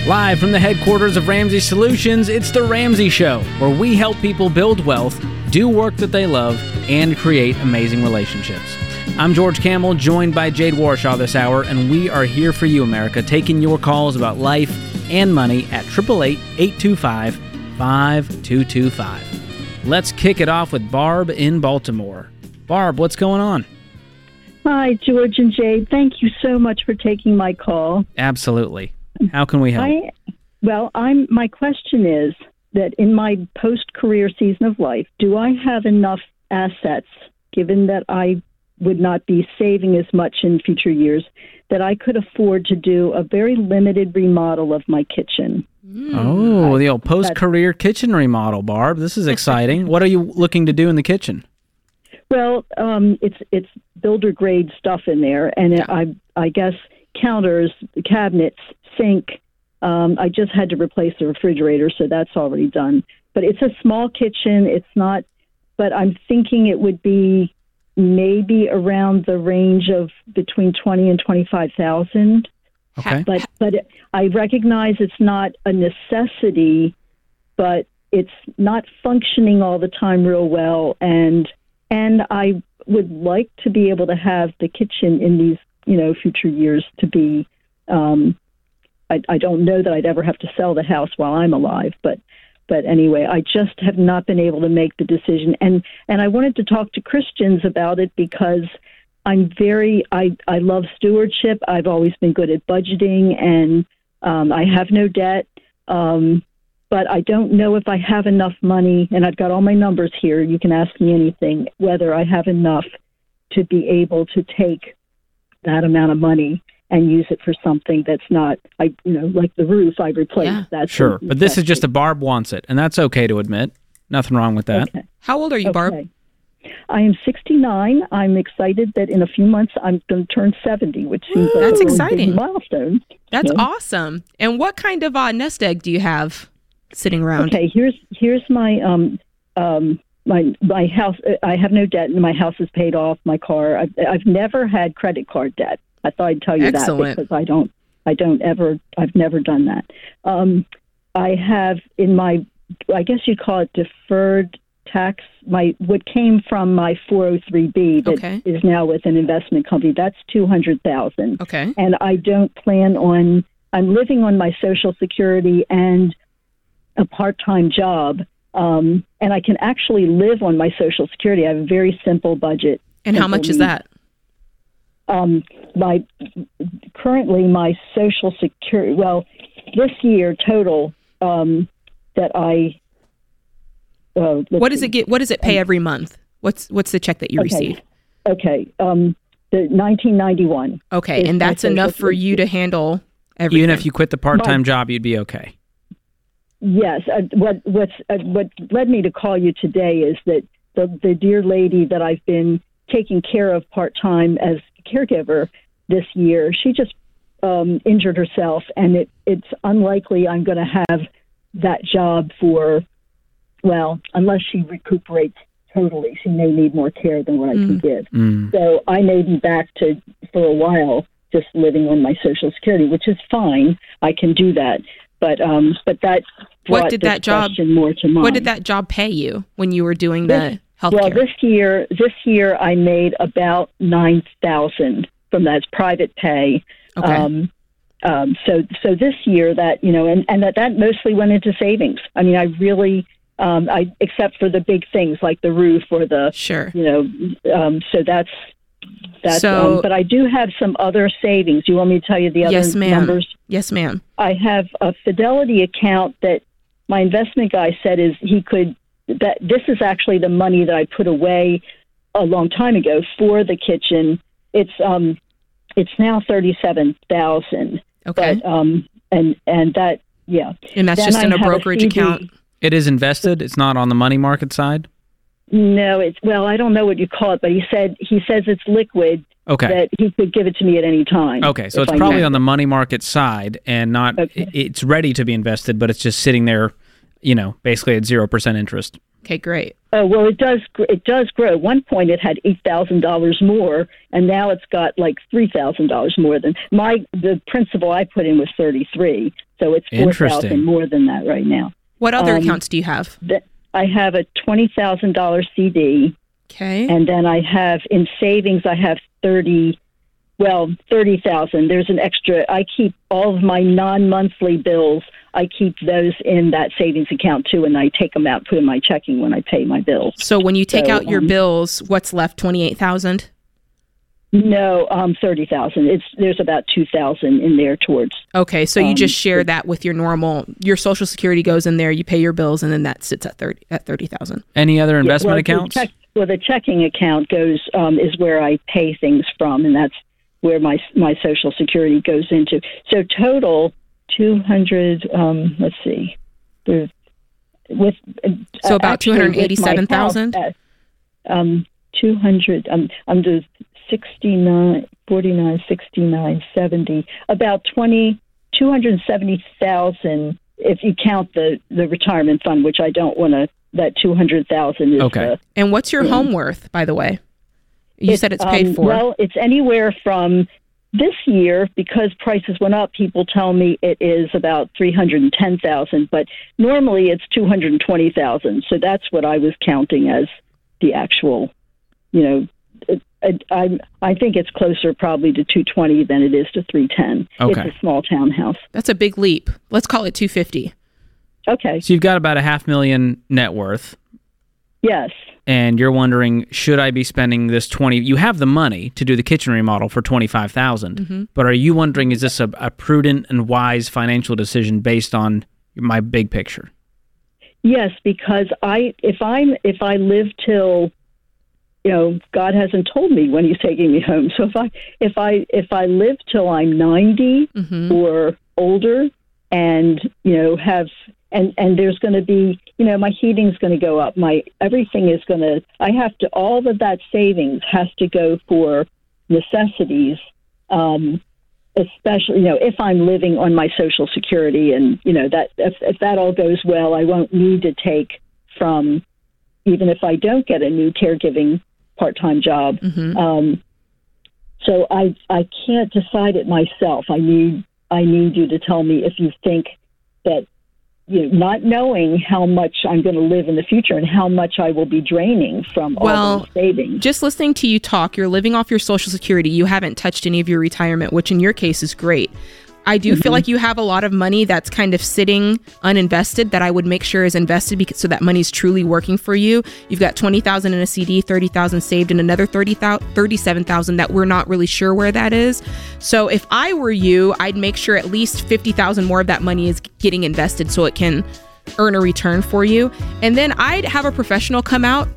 Live from the headquarters of Ramsey Solutions, it's The Ramsey Show, where we help people build wealth, do work that they love, and create amazing relationships. I'm George Kamel, joined by Jade Warshaw this hour, and we are here for you, America, taking your calls about life and money at 888-825-5225. Let's kick it off with Barb in Baltimore. Barb, what's going on? Hi, George and Jade. Thank you so much for taking my call. Absolutely. How can we help? My question is that in my post-career season of life, do I have enough assets, given that I would not be saving as much in future years, that I could afford to do a very limited remodel of my kitchen? Oh, the old post-career kitchen remodel, Barb. This is exciting. What are you looking to do in the kitchen? Well, it's builder-grade stuff in there, and I guess counters, cabinets, sink. I just had to replace the refrigerator, so that's already done. But it's a small kitchen. It's not, but I'm thinking it would be maybe around the range of between 20 and 25,000. Okay. But I recognize it's not a necessity, but it's not functioning all the time real well. And I would like to be able to have the kitchen in these, future years to be, I don't know that I'd ever have to sell the house while I'm alive, but anyway, I just have not been able to make the decision. And I wanted to talk to Christians about it because I love stewardship. I've always been good at budgeting, and I have no debt, but I don't know if I have enough money, and I've got all my numbers here. You can ask me anything, whether I have enough to be able to take that amount of money and use it for something that's not, like the roof I replaced. Yeah. That's sure, but this is just a Barb wants it, and that's okay to admit. Nothing wrong with that. Okay. How old are you, Barb? Okay. I am 69. I'm excited that in a few months I'm going to turn 70, which seems like that's a exciting big milestone. That's awesome. And what kind of nest egg do you have sitting around? Okay, here's my my house. I have no debt, and my house is paid off. My car. I've never had credit card debt. I thought I'd tell you that because I've never done that. I have in my, I guess you'd call it deferred tax, what came from my 403B that is now with an investment company, that's $200,000. Okay. And I don't plan on, I'm living on my Social Security and a part-time job. And I can actually live on my Social Security. I have a very simple budget. And how much is that? My Social Security, this year total, that I, what does it pay every month? What's the check that you receive? Okay. The $19.91. Okay. And that's enough for you to handle everything. Even if you quit the part-time job, you'd be okay. Yes. What led me to call you today is that the dear lady that I've been taking care of part-time as caregiver this year, she just injured herself, and it's unlikely I'm going to have that job for, unless she recuperates totally. She may need more care than what I can give. So I may be back to, for a while, just living on my Social Security, which is fine. I can do that. But that brought this question more to mind. What did that job pay you when you were doing that? Healthcare. Well, this year I made about $9,000 from that private pay. Okay. So this year that that mostly went into savings. I mean, I really except for the big things like the roof or the So that's. So, but I do have some other savings. You want me to tell you the other numbers? Yes, ma'am. I have a Fidelity account that my investment guy said that this is actually the money that I put away a long time ago for the kitchen It's now 37,000. Okay. But, and that, yeah. And that's then just in a brokerage account? It is invested? It's not on the money market side? No, it's, well, I don't know what you call it, but he says it's liquid. Okay. That he could give it to me at any time. Okay, so it's probably on the money market side and not, it's ready to be invested, but it's just sitting there, you know, basically at 0% interest. Okay, great. Oh, well, it does grow. At one point, it had $8,000 more, and now it's got like $3,000 more than the principal I put in was 33, so it's 4,000 more than that right now. What other accounts do you have? I have a $20,000 CD. Okay. And then I have, in savings, I have 30,000. There's an extra. I keep all of my non-monthly bills. I keep those in that savings account too, and I take them out, put in my checking when I pay my bills. So when you take out your bills, what's left? 28,000? No, 30,000. There's about 2,000 in there towards. Okay, so you just share that with your normal. Your Social Security goes in there. You pay your bills, and then that sits at 30,000. Any other investment accounts? The checking account goes is where I pay things from, and that's where my Social Security goes into. So total 200. Let's see, with so about 287,000. 200. I'm just 69, 49, 69, 70. About 270,000 if you count the retirement fund, which I don't want to. That 200,000 is okay. And what's your home worth, by the way? You said it's paid for. Well, it's anywhere from this year because prices went up. People tell me it is about 310,000, but normally it's 220,000. So that's what I was counting as the actual. You know, I think it's closer probably to 220 than it is to 310. Okay. It's a small townhouse. That's a big leap. Let's call it 250. Okay. So you've got about $500,000 net worth. Yes. And you're wondering, should I be spending this 20? You have the money to do the kitchen remodel for $25,000, but are you wondering, is this a prudent and wise financial decision based on my big picture? Yes, because if I live till, you know, God hasn't told me when He's taking me home. So if I live till I'm 90 or older, and you know have. And there's going to be, you know, my heating's going to go up. My everything is going to, I have to, all of that savings has to go for necessities, especially, you know, if I'm living on my Social Security and, you know, that if that all goes well, I won't need to take from, even if I don't get a new caregiving part-time job. So I can't decide it myself. I need you to tell me if you think that, you know, not knowing how much I'm going to live in the future and how much I will be draining from all those savings. Just listening to you talk, you're living off your Social Security. You haven't touched any of your retirement, which in your case is great. I do feel like you have a lot of money that's kind of sitting uninvested that I would make sure is invested because, so that money's truly working for you. You've got $20,000 in a CD, $30,000 saved, and another $37,000 that we're not really sure where that is. So if I were you, I'd make sure at least $50,000 more of that money is getting invested so it can earn a return for you. And then I'd have a professional come out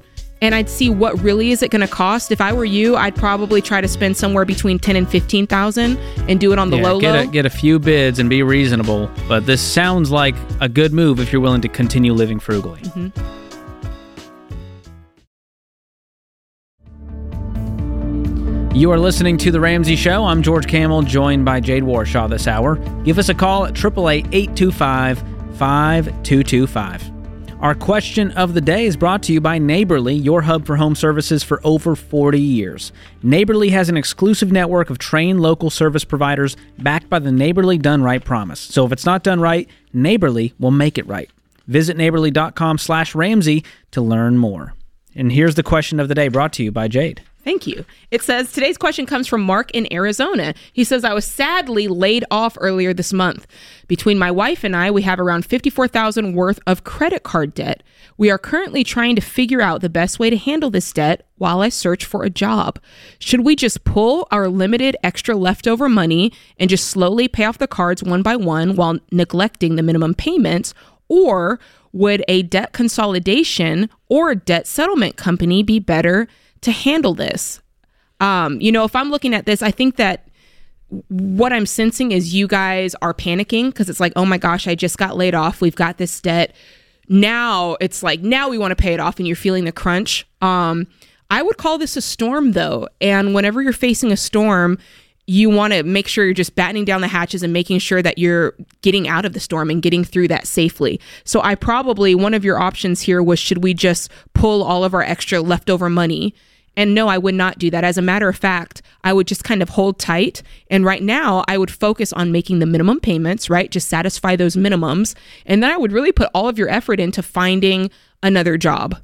and I'd see what really is it going to cost. If I were you, I'd probably try to spend somewhere between $10,000 and $15,000 and do it on the low. Get a few bids and be reasonable. But this sounds like a good move if you're willing to continue living frugally. You are listening to The Ramsey Show. I'm George Kamel, joined by Jade Warshaw this hour. Give us a call at 888-825-5225. Our question of the day is brought to you by Neighborly, your hub for home services for over 40 years. Neighborly has an exclusive network of trained local service providers backed by the Neighborly Done Right promise. So if it's not done right, Neighborly will make it right. Visit neighborly.com/Ramsey to learn more. And here's the question of the day brought to you by Jade. Thank you. It says, today's question comes from Mark in Arizona. He says, I was sadly laid off earlier this month. Between my wife and I, we have around $54,000 worth of credit card debt. We are currently trying to figure out the best way to handle this debt while I search for a job. Should we just pull our limited extra leftover money and just slowly pay off the cards one by one while neglecting the minimum payments? Or would a debt consolidation or debt settlement company be better to handle this? You know, if I'm looking at this, I think that what I'm sensing is you guys are panicking because it's like, oh my gosh, I just got laid off. We've got this debt. Now it's like, now we want to pay it off and you're feeling the crunch. I would call this a storm though. And whenever you're facing a storm, you want to make sure you're just battening down the hatches and making sure that you're getting out of the storm and getting through that safely. So I probably, one of your options here was, should we just pull all of our extra leftover money? And no, I would not do that. As a matter of fact, I would just kind of hold tight. And right now I would focus on making the minimum payments, right? Just satisfy those minimums. And then I would really put all of your effort into finding another job.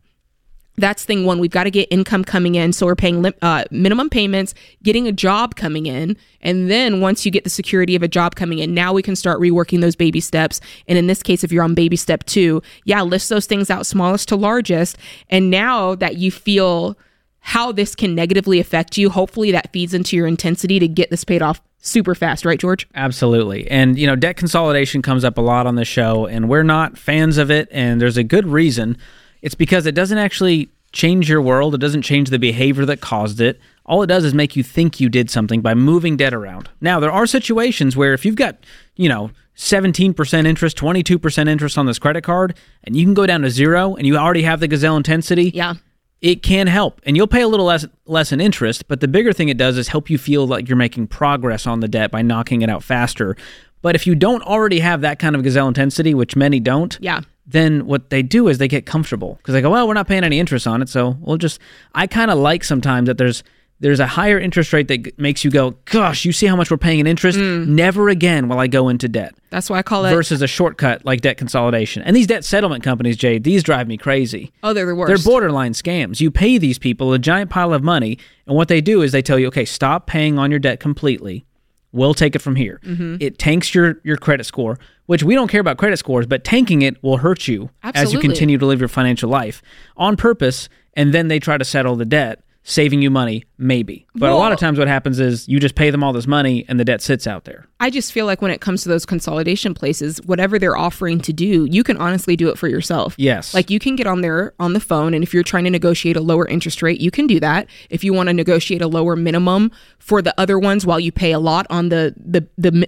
That's thing one. We've got to get income coming in. So we're paying minimum payments, getting a job coming in. And then once you get the security of a job coming in, now we can start reworking those baby steps. And in this case, if you're on baby step two, yeah, list those things out smallest to largest. And now that you feel how this can negatively affect you, hopefully that feeds into your intensity to get this paid off super fast, right, George? Absolutely. And, you know, debt consolidation comes up a lot on the show, and we're not fans of it. And there's a good reason. It's because it doesn't actually change your world. It doesn't change the behavior that caused it. All it does is make you think you did something by moving debt around. Now, there are situations where if you've got, you know, 17% interest, 22% interest on this credit card, and you can go down to zero and you already have the gazelle intensity, yeah, it can help. And you'll pay a little less in interest, but the bigger thing it does is help you feel like you're making progress on the debt by knocking it out faster. But if you don't already have that kind of gazelle intensity, which many don't, yeah, then what they do is they get comfortable because they go, well, we're not paying any interest on it, so we'll just... I kind of like sometimes that there's a higher interest rate that makes you go, gosh, you see how much we're paying in interest? Never again will I go into debt. That's why I call it... versus a shortcut like debt consolidation. And these debt settlement companies, Jade, these drive me crazy. Oh, they're the worst. They're borderline scams. You pay these people a giant pile of money, and what they do is they tell you, okay, stop paying on your debt completely. We'll take it from here. Mm-hmm. It tanks your credit score, which we don't care about credit scores, but tanking it will hurt you as you continue to live your financial life on purpose, and then they try to settle the debt, saving you money, maybe. But a lot of times what happens is you just pay them all this money and the debt sits out there. I just feel like when it comes to those consolidation places, whatever they're offering to do, you can honestly do it for yourself. Yes. Like you can get on there on the phone, and if you're trying to negotiate a lower interest rate, you can do that. If you want to negotiate a lower minimum for the other ones while you pay a lot on the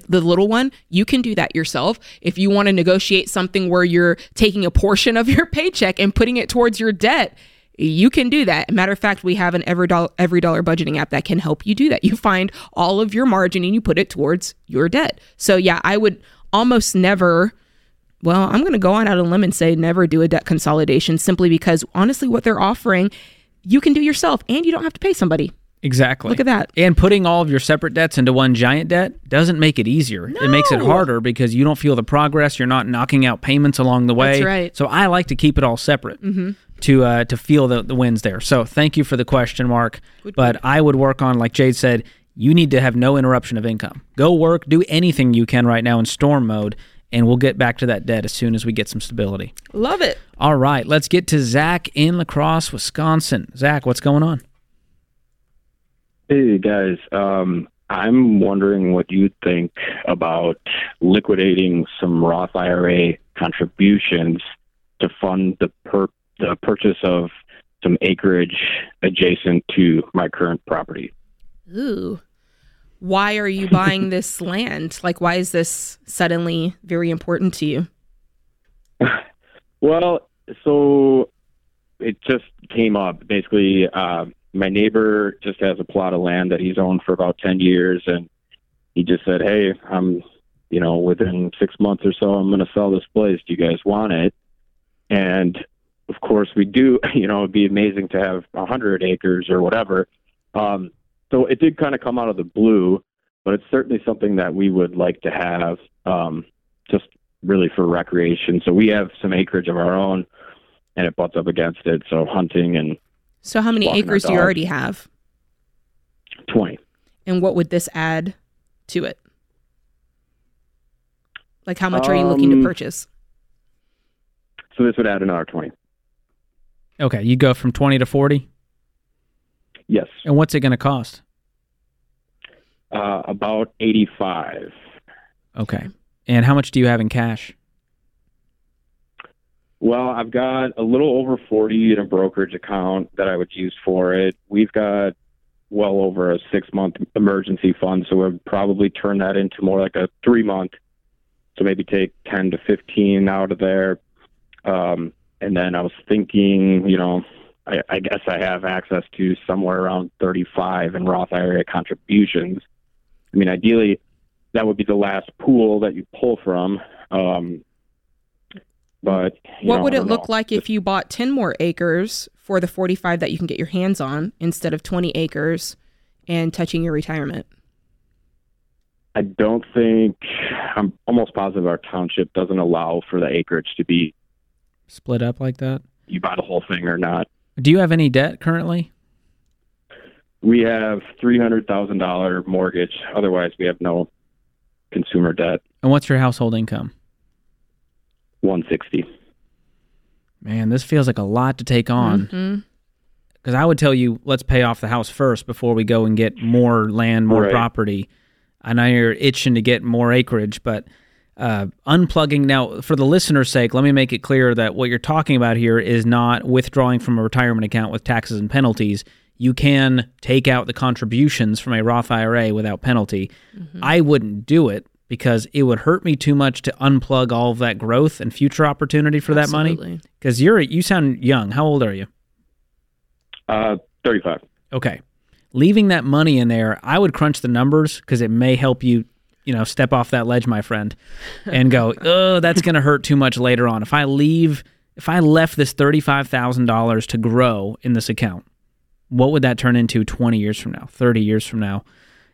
little one, you can do that yourself. If you want to negotiate something where you're taking a portion of your paycheck and putting it towards your debt, you can do that. Matter of fact, we have an EveryDollar budgeting app that can help you do that. You find all of your margin and you put it towards your debt. So yeah, I would almost never, well, I'm going to go on out on a limb and say never do a debt consolidation, simply because honestly what they're offering, you can do yourself and you don't have to pay somebody. Exactly. Look at that. And putting all of your separate debts into one giant debt doesn't make it easier. No. It makes it harder because you don't feel the progress. You're not knocking out payments along the way. That's right. So I like to keep it all separate to feel the wins there. So thank you for the question, Mark. But I would work on, like Jade said, you need to have no interruption of income. Go work, do anything you can right now in storm mode, and we'll get back to that debt as soon as we get some stability. Love it. All right. Let's get to Zach in La Crosse, Wisconsin. Zach, what's going on? Hey guys, I'm wondering what you think about liquidating some Roth IRA contributions to fund the purchase of some acreage adjacent to my current property. Ooh, why are you buying this land? Like, why is this suddenly very important to you? Well, so it just came up basically. My neighbor just has a plot of land that he's owned for about 10 years, and he just said, hey, I'm, you know, within 6 months or so, I'm going to sell this place. Do you guys want it? And, of course, we do. You know, it'd be amazing to have 100 acres or whatever. So it did kind of come out of the blue, but it's certainly something that we would like to have just really for recreation. So we have some acreage of our own, and it butts up against it, so hunting and... So how many acres do you already have? 20. And what would this add to it? Like how much are you looking to purchase? So this would add another 20. Okay, you go from 20 to 40? Yes. And what's it going to cost? About 85. Okay. And how much do you have in cash? Well, I've got a little over 40 in a brokerage account that I would use for it. We've got well over a 6-month emergency fund, so we'd probably turn that into more like a 3-month. So maybe take 10 to 15 out of there. And then I was thinking, you know, I guess I have access to somewhere around 35 in Roth IRA contributions. I mean, ideally, that would be the last pool that you pull from. But what would it look like if you bought 10 more acres for the 45 that you can get your hands on instead of 20 acres and touching your retirement? I don't think, I'm almost positive our township doesn't allow for the acreage to be split up like that. You buy the whole thing or not. Do you have any debt currently? We have $300,000 mortgage. Otherwise, we have no consumer debt. And what's your household income? 160. Man, this feels like a lot to take on. Mm-hmm. Because I would tell you, let's pay off the house first before we go and get more land, more property. I know you're itching to get more acreage, but unplugging. Now, for the listener's sake, let me make it clear that what you're talking about here is not withdrawing from a retirement account with taxes and penalties. You can take out the contributions from a Roth IRA without penalty. Mm-hmm. I wouldn't do it because it would hurt me too much to unplug all of that growth and future opportunity for that money. Because you sound young. How old are you? 35. Okay. Leaving that money in there, I would crunch the numbers because it may help you, step off that ledge, my friend, and go, oh, that's going to hurt too much later on. If I left this $35,000 to grow in this account, what would that turn into 20 years from now, 30 years from now?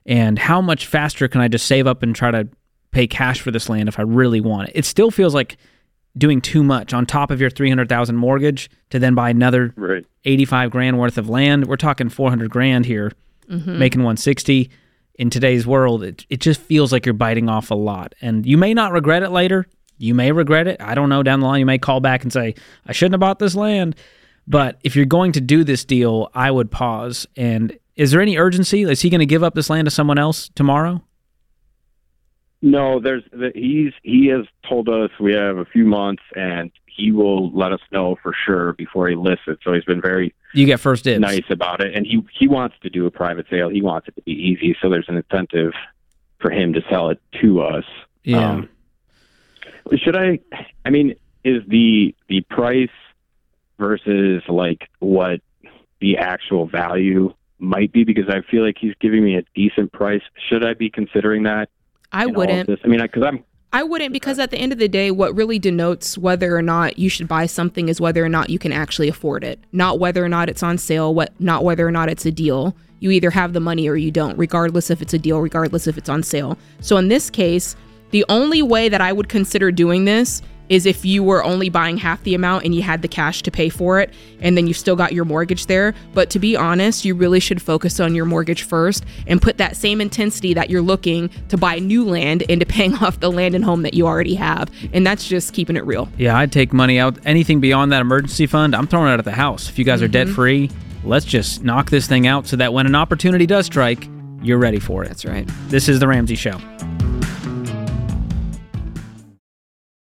And how much faster can I just save up and try to pay cash for this land if I really want it? It still feels like doing too much on top of your $300,000 mortgage to then buy another $85,000 worth of land. We're talking $400,000 here, making 160. In today's world, it just feels like you're biting off a lot. And you may not regret it later. You may regret it. I don't know. Down the line, you may call back and say, I shouldn't have bought this land. But if you're going to do this deal, I would pause. And is there any urgency? Is he going to give up this land to someone else tomorrow? No, he has told us we have a few months, and he will let us know for sure before he lists it. So he's been very nice about it, and he wants to do a private sale. He wants it to be easy, so there's an incentive for him to sell it to us. Yeah. Is the price versus like what the actual value might be? Because I feel like he's giving me a decent price. Should I be considering that? I wouldn't. I wouldn't, because at the end of the day, what really denotes whether or not you should buy something is whether or not you can actually afford it, not whether or not it's on sale, not whether or not it's a deal. You either have the money or you don't, regardless if it's a deal, regardless if it's on sale. So in this case, the only way that I would consider doing this is if you were only buying half the amount and you had the cash to pay for it, and then you still got your mortgage there. But to be honest, you really should focus on your mortgage first and put that same intensity that you're looking to buy new land into paying off the land and home that you already have. And that's just keeping it real. Yeah, I'd take money out. Anything beyond that emergency fund, I'm throwing it out of the house. If you guys are debt-free, let's just knock this thing out so that when an opportunity does strike, you're ready for it. That's right. This is The Ramsey Show.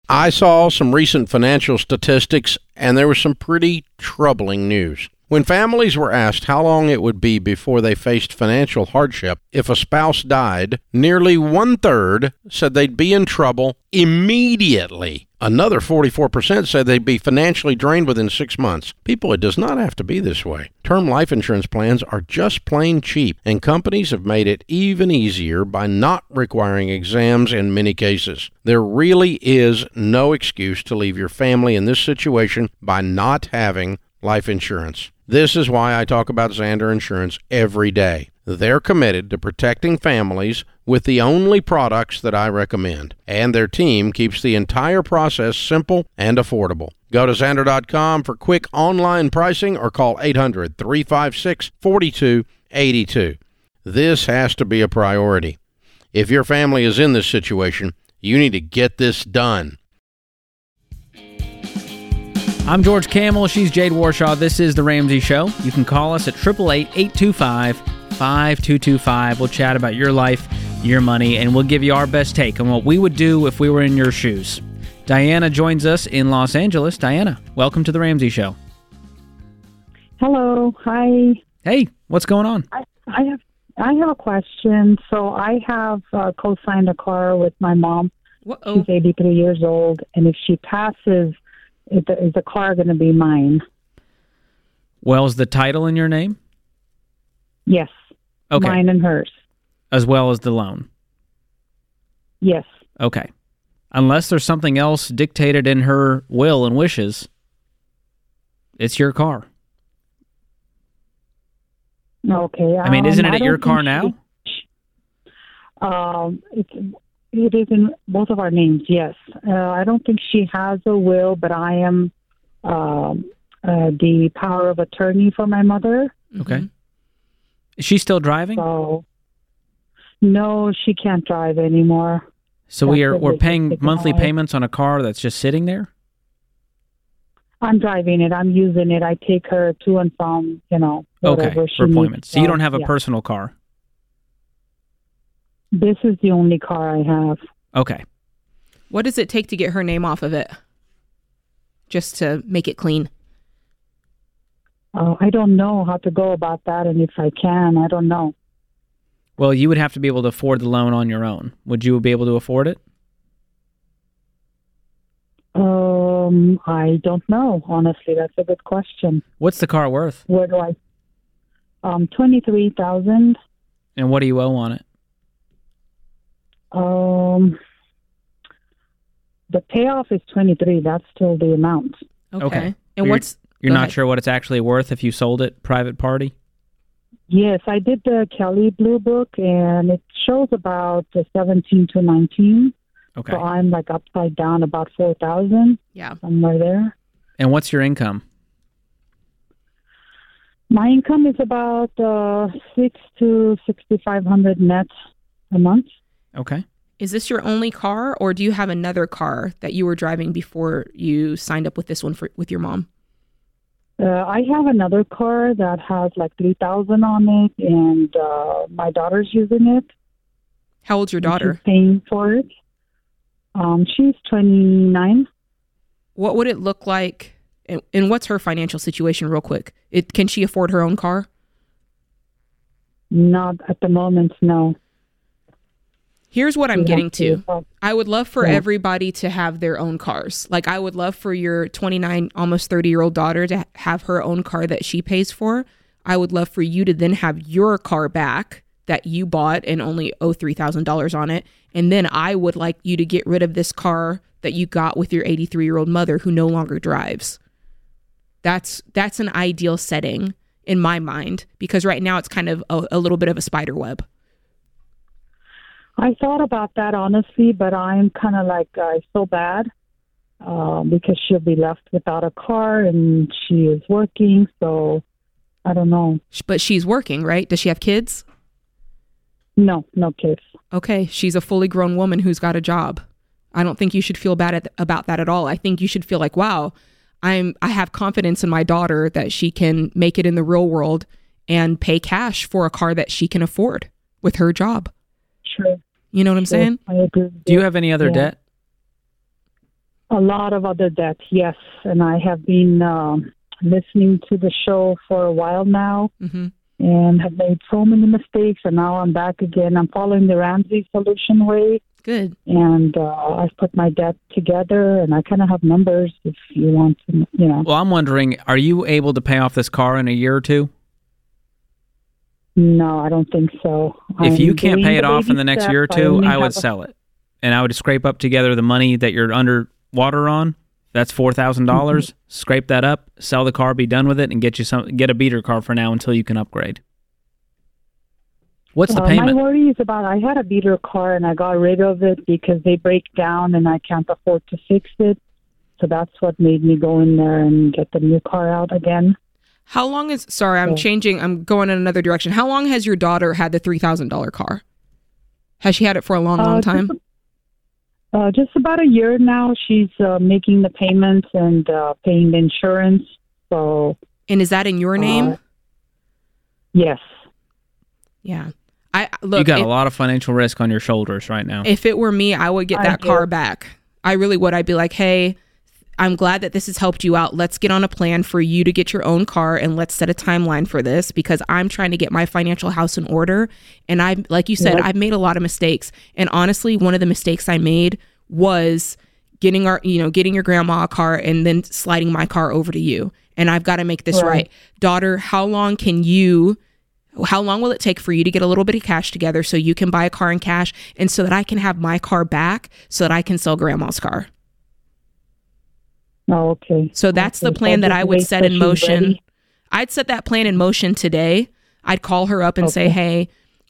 I saw some recent financial statistics, and there was some pretty troubling news. When families were asked how long it would be before they faced financial hardship if a spouse died, nearly one-third said they'd be in trouble immediately. Another 44% said they'd be financially drained within 6 months. People, it does not have to be this way. Term life insurance plans are just plain cheap, and companies have made it even easier by not requiring exams in many cases. There really is no excuse to leave your family in this situation by not having life insurance. This is why I talk about Zander Insurance every day. They're committed to protecting families with the only products that I recommend, and their team keeps the entire process simple and affordable. Go to Zander.com for quick online pricing or call 800-356-4282. This has to be a priority. If your family is in this situation, you need to get this done. I'm George Kamel. She's Jade Warshaw. This is The Ramsey Show. You can call us at 888-825-5225. We'll chat about your life, your money, and we'll give you our best take on what we would do if we were in your shoes. Diana joins us in Los Angeles. Diana, welcome to The Ramsey Show. Hello. Hi. Hey, what's going on? I have a question. So I have co-signed a car with my mom. Uh-oh. She's 83 years old, and if she passes, is the car going to be mine? Well, is the title in your name? Yes. Okay. Mine and hers. As well as the loan? Yes. Okay. Unless there's something else dictated in her will and wishes, it's your car. Okay. I mean, isn't it your car now? It is in both of our names, yes. I don't think she has a will, but I am the power of attorney for my mother. Okay. Is she still driving? So, no, she can't drive anymore. So we're paying monthly payments on a car that's just sitting there? I'm driving it. I'm using it. I take her to and from, whatever she for appointments. So you don't have a personal car? This is the only car I have. Okay. What does it take to get her name off of it? Just to make it clean? I don't know how to go about that, and if I can, I don't know. Well, you would have to be able to afford the loan on your own. Would you be able to afford it? I don't know, honestly. That's a good question. What's the car worth? What do I? $23,000. And what do you owe on it? The payoff is 23. That's still the amount. Okay. And you're not sure what it's actually worth if you sold it private party? Yes, I did the Kelly Blue Book, and it shows about 17 to 19. Okay. So I'm upside down about 4,000. Yeah. Somewhere there. And what's your income? My income is about $600 to $6,500 net a month. Okay. Is this your only car, or do you have another car that you were driving before you signed up with this one with your mom? I have another car that has 3,000 on it, and my daughter's using it. How old's your daughter? She's paying for it. She's 29. What would it look like, and what's her financial situation real quick? Can she afford her own car? Not at the moment, no. Here's what I'm getting to. I would love for everybody to have their own cars. I would love for your 29, almost 30-year-old daughter to have her own car that she pays for. I would love for you to then have your car back that you bought and only owe $3,000 on it. And then I would like you to get rid of this car that you got with your 83-year-old mother who no longer drives. That's an ideal setting in my mind, because right now it's kind of a little bit of a spider web. I thought about that, honestly, but I'm kind of so bad because she'll be left without a car, and she is working, so I don't know. But she's working, right? Does she have kids? No kids. Okay, she's a fully grown woman who's got a job. I don't think you should feel bad about that at all. I think you should feel like, wow, I have confidence in my daughter that she can make it in the real world and pay cash for a car that she can afford with her job. True. You know what I'm saying? I agree. Do you have any other debt? A lot of other debt, yes. And I have been listening to the show for a while now, and have made so many mistakes. And now I'm back again. I'm following the Ramsey Solution way. Good. And I've put my debt together, and I kind of have numbers if you want to, Well, I'm wondering, are you able to pay off this car in a year or two? No, I don't think so. If you can't pay it off in the next year or two, I would sell it. And I would scrape up together the money that you're underwater on. That's $4,000. Scrape that up, sell the car, be done with it, and get a beater car for now until you can upgrade. What's the payment? My worry is I had a beater car and I got rid of it because they break down and I can't afford to fix it. So that's what made me go in there and get the new car out again. How long is... Sorry, I'm going in another direction. How long has your daughter had the $3,000 car? Has she had it for a long time? Just about a year now. She's making the payments and paying the insurance. So. And is that in your name? Yes. Yeah. Look, you got a lot of financial risk on your shoulders right now. If it were me, I would get that car back. I really would. I'd be like, hey... I'm glad that this has helped you out. Let's get on a plan for you to get your own car, and let's set a timeline for this, because I'm trying to get my financial house in order. And I, like you said, I've made a lot of mistakes. And honestly, one of the mistakes I made was getting your grandma a car and then sliding my car over to you. And I've got to make this right. Daughter, how long will it take for you to get a little bit of cash together so you can buy a car in cash, and so that I can have my car back so that I can sell grandma's car? Oh, okay. So that's the plan that I would set in motion. Ready? I'd set that plan in motion today. I'd call her up and say, hey,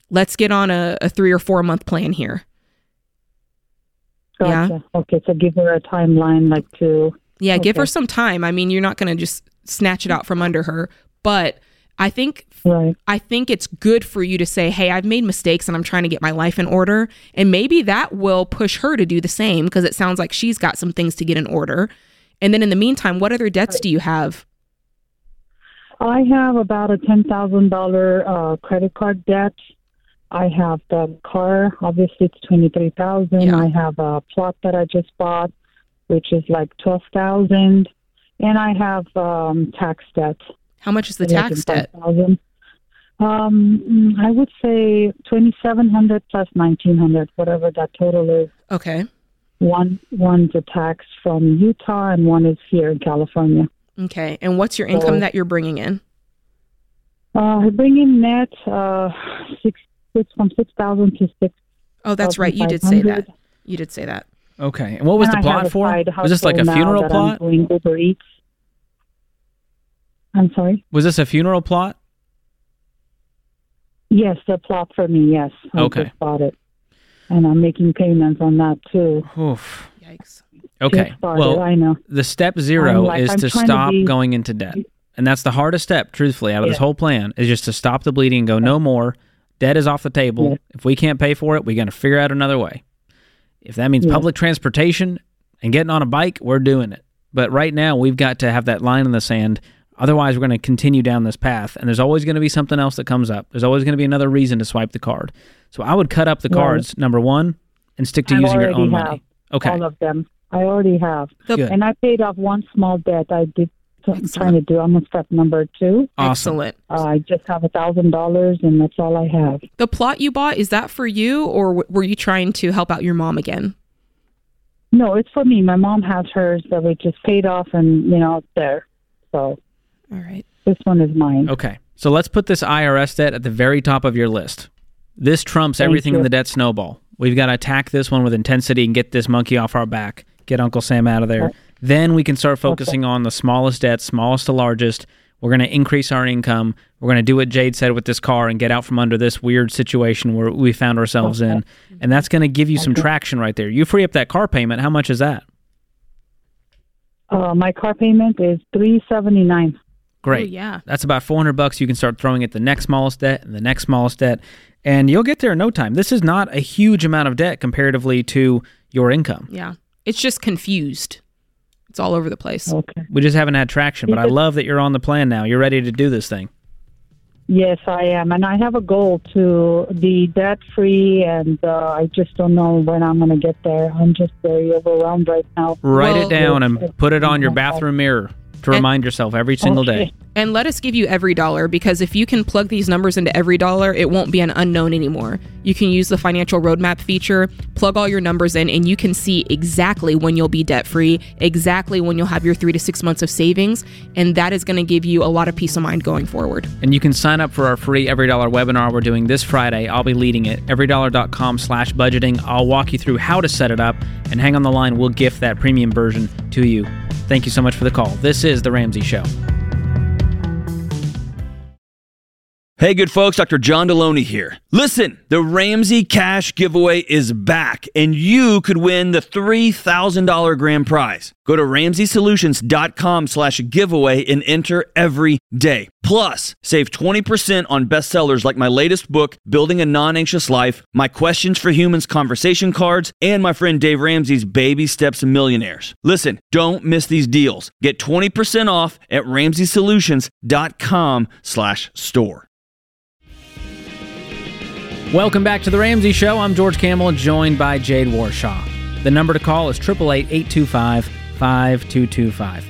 let's get on a 3 or 4 month plan here. Gotcha. Yeah. Okay. So give her a timeline give her some time. I mean, you're not going to just snatch it out from under her, but I think it's good for you to say, hey, I've made mistakes and I'm trying to get my life in order. And maybe that will push her to do the same, because it sounds like she's got some things to get in order. And then in the meantime, what other debts do you have? I have about a $10,000 credit card debt. I have the car, obviously it's $23,000. Yeah. I have a plot that I just bought, which is like $12,000. And I have tax debt. How much is the tax debt? I would say $2,700 plus $1,900, whatever that total is. Okay. One's a tax from Utah and one is here in California. Okay. And what's your income that you're bringing in? I bring in net from $6,000 to $6,000. Oh, that's right. You did say that. Okay. And what was the plot for? Was this like a funeral plot? I'm sorry? Was this a funeral plot? Yes, the plot for me, yes. I just bought it. And I'm making payments on that, too. Oof. Yikes. Okay. Well, I know. The step zero is to stop going into debt. And that's the hardest step, truthfully, out of this whole plan, is just to stop the bleeding and go, no more. Debt is off the table. Yeah. If we can't pay for it, we're going to figure out another way. If that means public transportation and getting on a bike, we're doing it. But right now, we've got to have that line in the sand. Otherwise, we're going to continue down this path, and there's always going to be something else that comes up. There's always going to be another reason to swipe the card. So I would cut up the cards, number one, and stick to using your own money. Okay. All of them. I already have. Good. And I paid off one small debt I did. I'm trying to do. I'm on step number two. Excellent. I just have $1,000, and that's all I have. The plot you bought, is that for you, or were you trying to help out your mom again? No, it's for me. My mom has hers that we just paid off, and it's there. So, all right, this one is mine. Okay, so let's put this IRS debt at the very top of your list. This trumps everything in the debt snowball. We've got to attack this one with intensity and get this monkey off our back. Get Uncle Sam out of there. Okay. Then we can start focusing on the smallest debt, smallest to largest. We're going to increase our income. We're going to do what Jade said with this car and get out from under this weird situation where we found ourselves in. And that's going to give you some traction right there. You free up that car payment. How much is that? My car payment is $379. Great. Ooh, yeah. That's about $400 you can start throwing at the next smallest debt and the next smallest debt. And you'll get there in no time. This is not a huge amount of debt comparatively to your income. Yeah. It's just confused. It's all over the place. Okay. We just haven't had traction, but I love that you're on the plan now. You're ready to do this thing. Yes, I am. And I have a goal to be debt-free, and I just don't know when I'm going to get there. I'm just very overwhelmed right now. Write it down and put it on your bathroom mirror to remind yourself every single day. And let us give you EveryDollar, because if you can plug these numbers into EveryDollar, it won't be an unknown anymore. You can use the financial roadmap feature, plug all your numbers in, and you can see exactly when you'll be debt-free, exactly when you'll have your 3 to 6 months of savings, and that is going to give you a lot of peace of mind going forward. And you can sign up for our free EveryDollar webinar we're doing this Friday. I'll be leading it, everydollar.com/budgeting. I'll walk you through how to set it up, and hang on the line, we'll gift that premium version to you. Thank you so much for the call. This is The Ramsey Show. Hey, good folks, Dr. John Deloney here. Listen, the Ramsey Cash Giveaway is back, and you could win the $3,000 grand prize. Go to RamseySolutions.com/giveaway and enter every day. Plus, save 20% on bestsellers like my latest book, Building a Non-Anxious Life, my Questions for Humans conversation cards, and my friend Dave Ramsey's Baby Steps to Millionaires. Listen, don't miss these deals. Get 20% off at RamseySolutions.com/store. Welcome back to The Ramsey Show. I'm George Kamel, joined by Jade Warshaw. The number to call is 888-825 5225.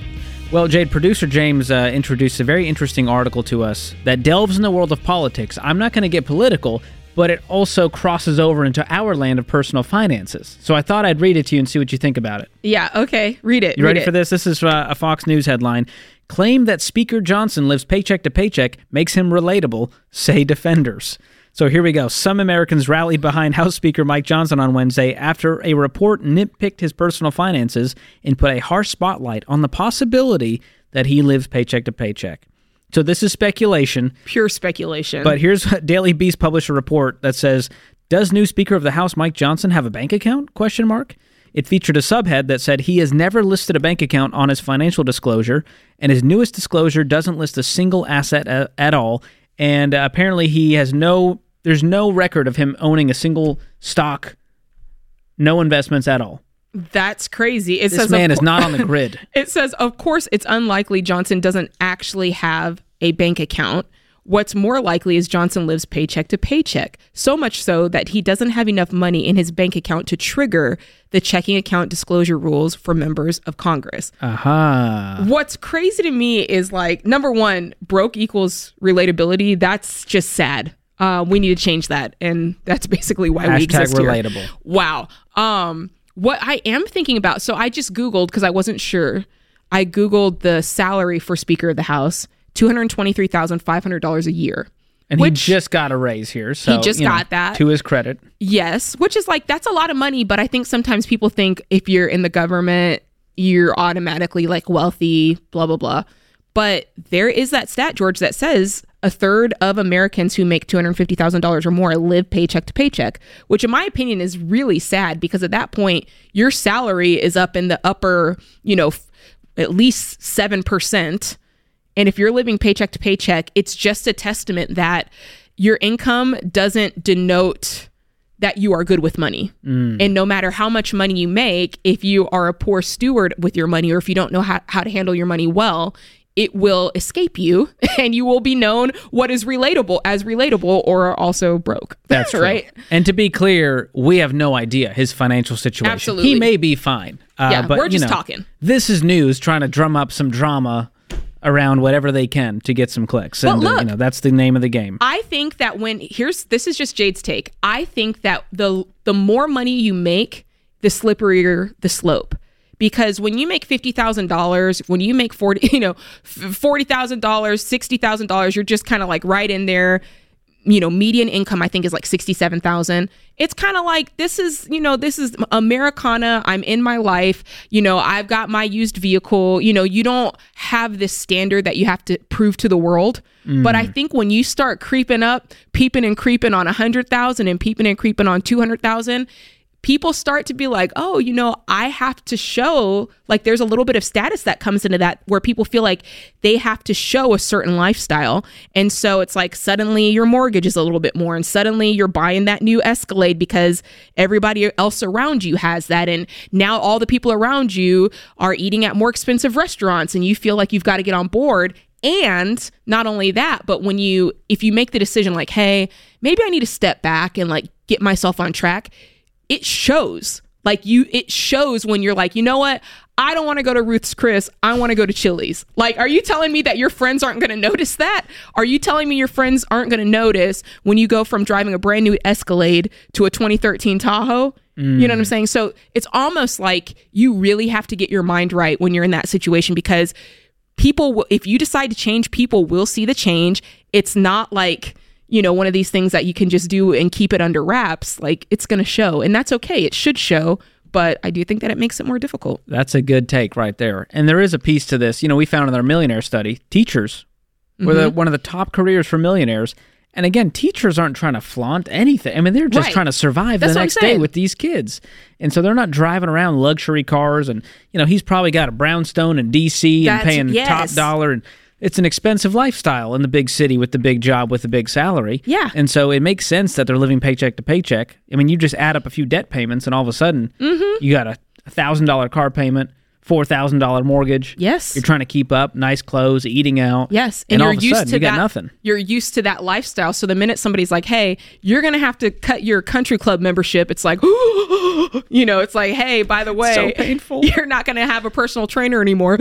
Well, Jade, producer James introduced a very interesting article to us that delves in the world of politics. I'm not going to get political, but it also crosses over into our land of personal finances. So I thought I'd read it to you and see what you think about it. Yeah, okay. Read it. You ready for this? This is a Fox News headline. Claim that Speaker Johnson lives paycheck to paycheck makes him relatable, say defenders. So here we go. Some Americans rallied behind House Speaker Mike Johnson on Wednesday after a report nitpicked his personal finances and put a harsh spotlight on the possibility that he lives paycheck to paycheck. So this is speculation. Pure speculation. But here's Daily Beast published a report that says, does new Speaker of the House Mike Johnson have a bank account? Question mark. It featured a subhead that said he has never listed a bank account on his financial disclosure, and his newest disclosure doesn't list a single asset at all. And apparently he has there's no record of him owning a single stock, no investments at all. That's crazy. It says this man is not on the grid. It says, of course, it's unlikely Johnson doesn't actually have a bank account. What's more likely is Johnson lives paycheck to paycheck, so much so that he doesn't have enough money in his bank account to trigger the checking account disclosure rules for members of Congress. Uh-huh. What's crazy to me is, like, number one, broke equals relatability. That's just sad. We need to change that. And that's basically why we exist here. Relatable. Wow. What I am thinking about, so I just Googled, because I wasn't sure, I Googled the salary for Speaker of the House, $223,500 a year. And he just got a raise here. So he just got that. To his credit. Yes, which is like, that's a lot of money. But I think sometimes people think if you're in the government, you're automatically like wealthy, blah, blah, blah. But there is that stat, George, that says a third of Americans who make $250,000 or more live paycheck to paycheck, which in my opinion is really sad, because at that point, your salary is up in the upper, at least 7%. And if you're living paycheck to paycheck, it's just a testament that your income doesn't denote that you are good with money. Mm. And no matter how much money you make, if you are a poor steward with your money, or if you don't know how to handle your money well, it will escape you, and you will be known what is relatable as relatable or also broke. That's right. And to be clear, we have no idea his financial situation. Absolutely. He may be fine. Yeah, but, we're just talking. This is news trying to drum up some drama around whatever they can to get some clicks. And look, that's the name of the game. I think that this is just Jade's take. I think that the more money you make, the slipperier the slope. Because when you make $50,000, when you make $40,000, $60,000, you're just kind of like right in there. Median income, I think, is like $67,000. It's kind of like, this is Americana. I'm in my life. I've got my used vehicle. You don't have this standard that you have to prove to the world. Mm. But I think when you start creeping up, peeping and creeping on 100,000 and peeping and creeping on 200,000, people start to be like, oh, I have to show, like, there's a little bit of status that comes into that, where people feel like they have to show a certain lifestyle. And so it's like, suddenly your mortgage is a little bit more, and suddenly you're buying that new Escalade because everybody else around you has that. And now all the people around you are eating at more expensive restaurants, and you feel like you've got to get on board. And not only that, but if you make the decision like, hey, maybe I need to step back and like get myself on track, it shows. It shows when you're like, you know what? I don't want to go to Ruth's Chris. I want to go to Chili's. Like, are you telling me that your friends aren't going to notice that? Are you telling me your friends aren't going to notice when you go from driving a brand new Escalade to a 2013 Tahoe? Mm. You know what I'm saying? So it's almost like you really have to get your mind right when you're in that situation, because if you decide to change, people will see the change. It's not like, one of these things that you can just do and keep it under wraps. Like, it's going to show, and that's okay. It should show, but I do think that it makes it more difficult. That's a good take right there. And there is a piece to this. We found in our millionaire study, teachers were one of the top careers for millionaires. And again, teachers aren't trying to flaunt anything. I mean, they're just trying to survive the next day with these kids. And so they're not driving around luxury cars. And, he's probably got a brownstone in D.C. and paying top dollar, and it's an expensive lifestyle in the big city with the big job with the big salary. Yeah. And so it makes sense that they're living paycheck to paycheck. I mean, you just add up a few debt payments, and all of a sudden, you got a $1,000 car payment, $4,000 mortgage. Yes. You're trying to keep up, nice clothes, eating out. Yes. And you're all of a sudden, you got nothing. You're used to that lifestyle. So the minute somebody's like, hey, you're going to have to cut your country club membership, it's like, you know, it's like, hey, by the way, so painful. You're not going to have a personal trainer anymore.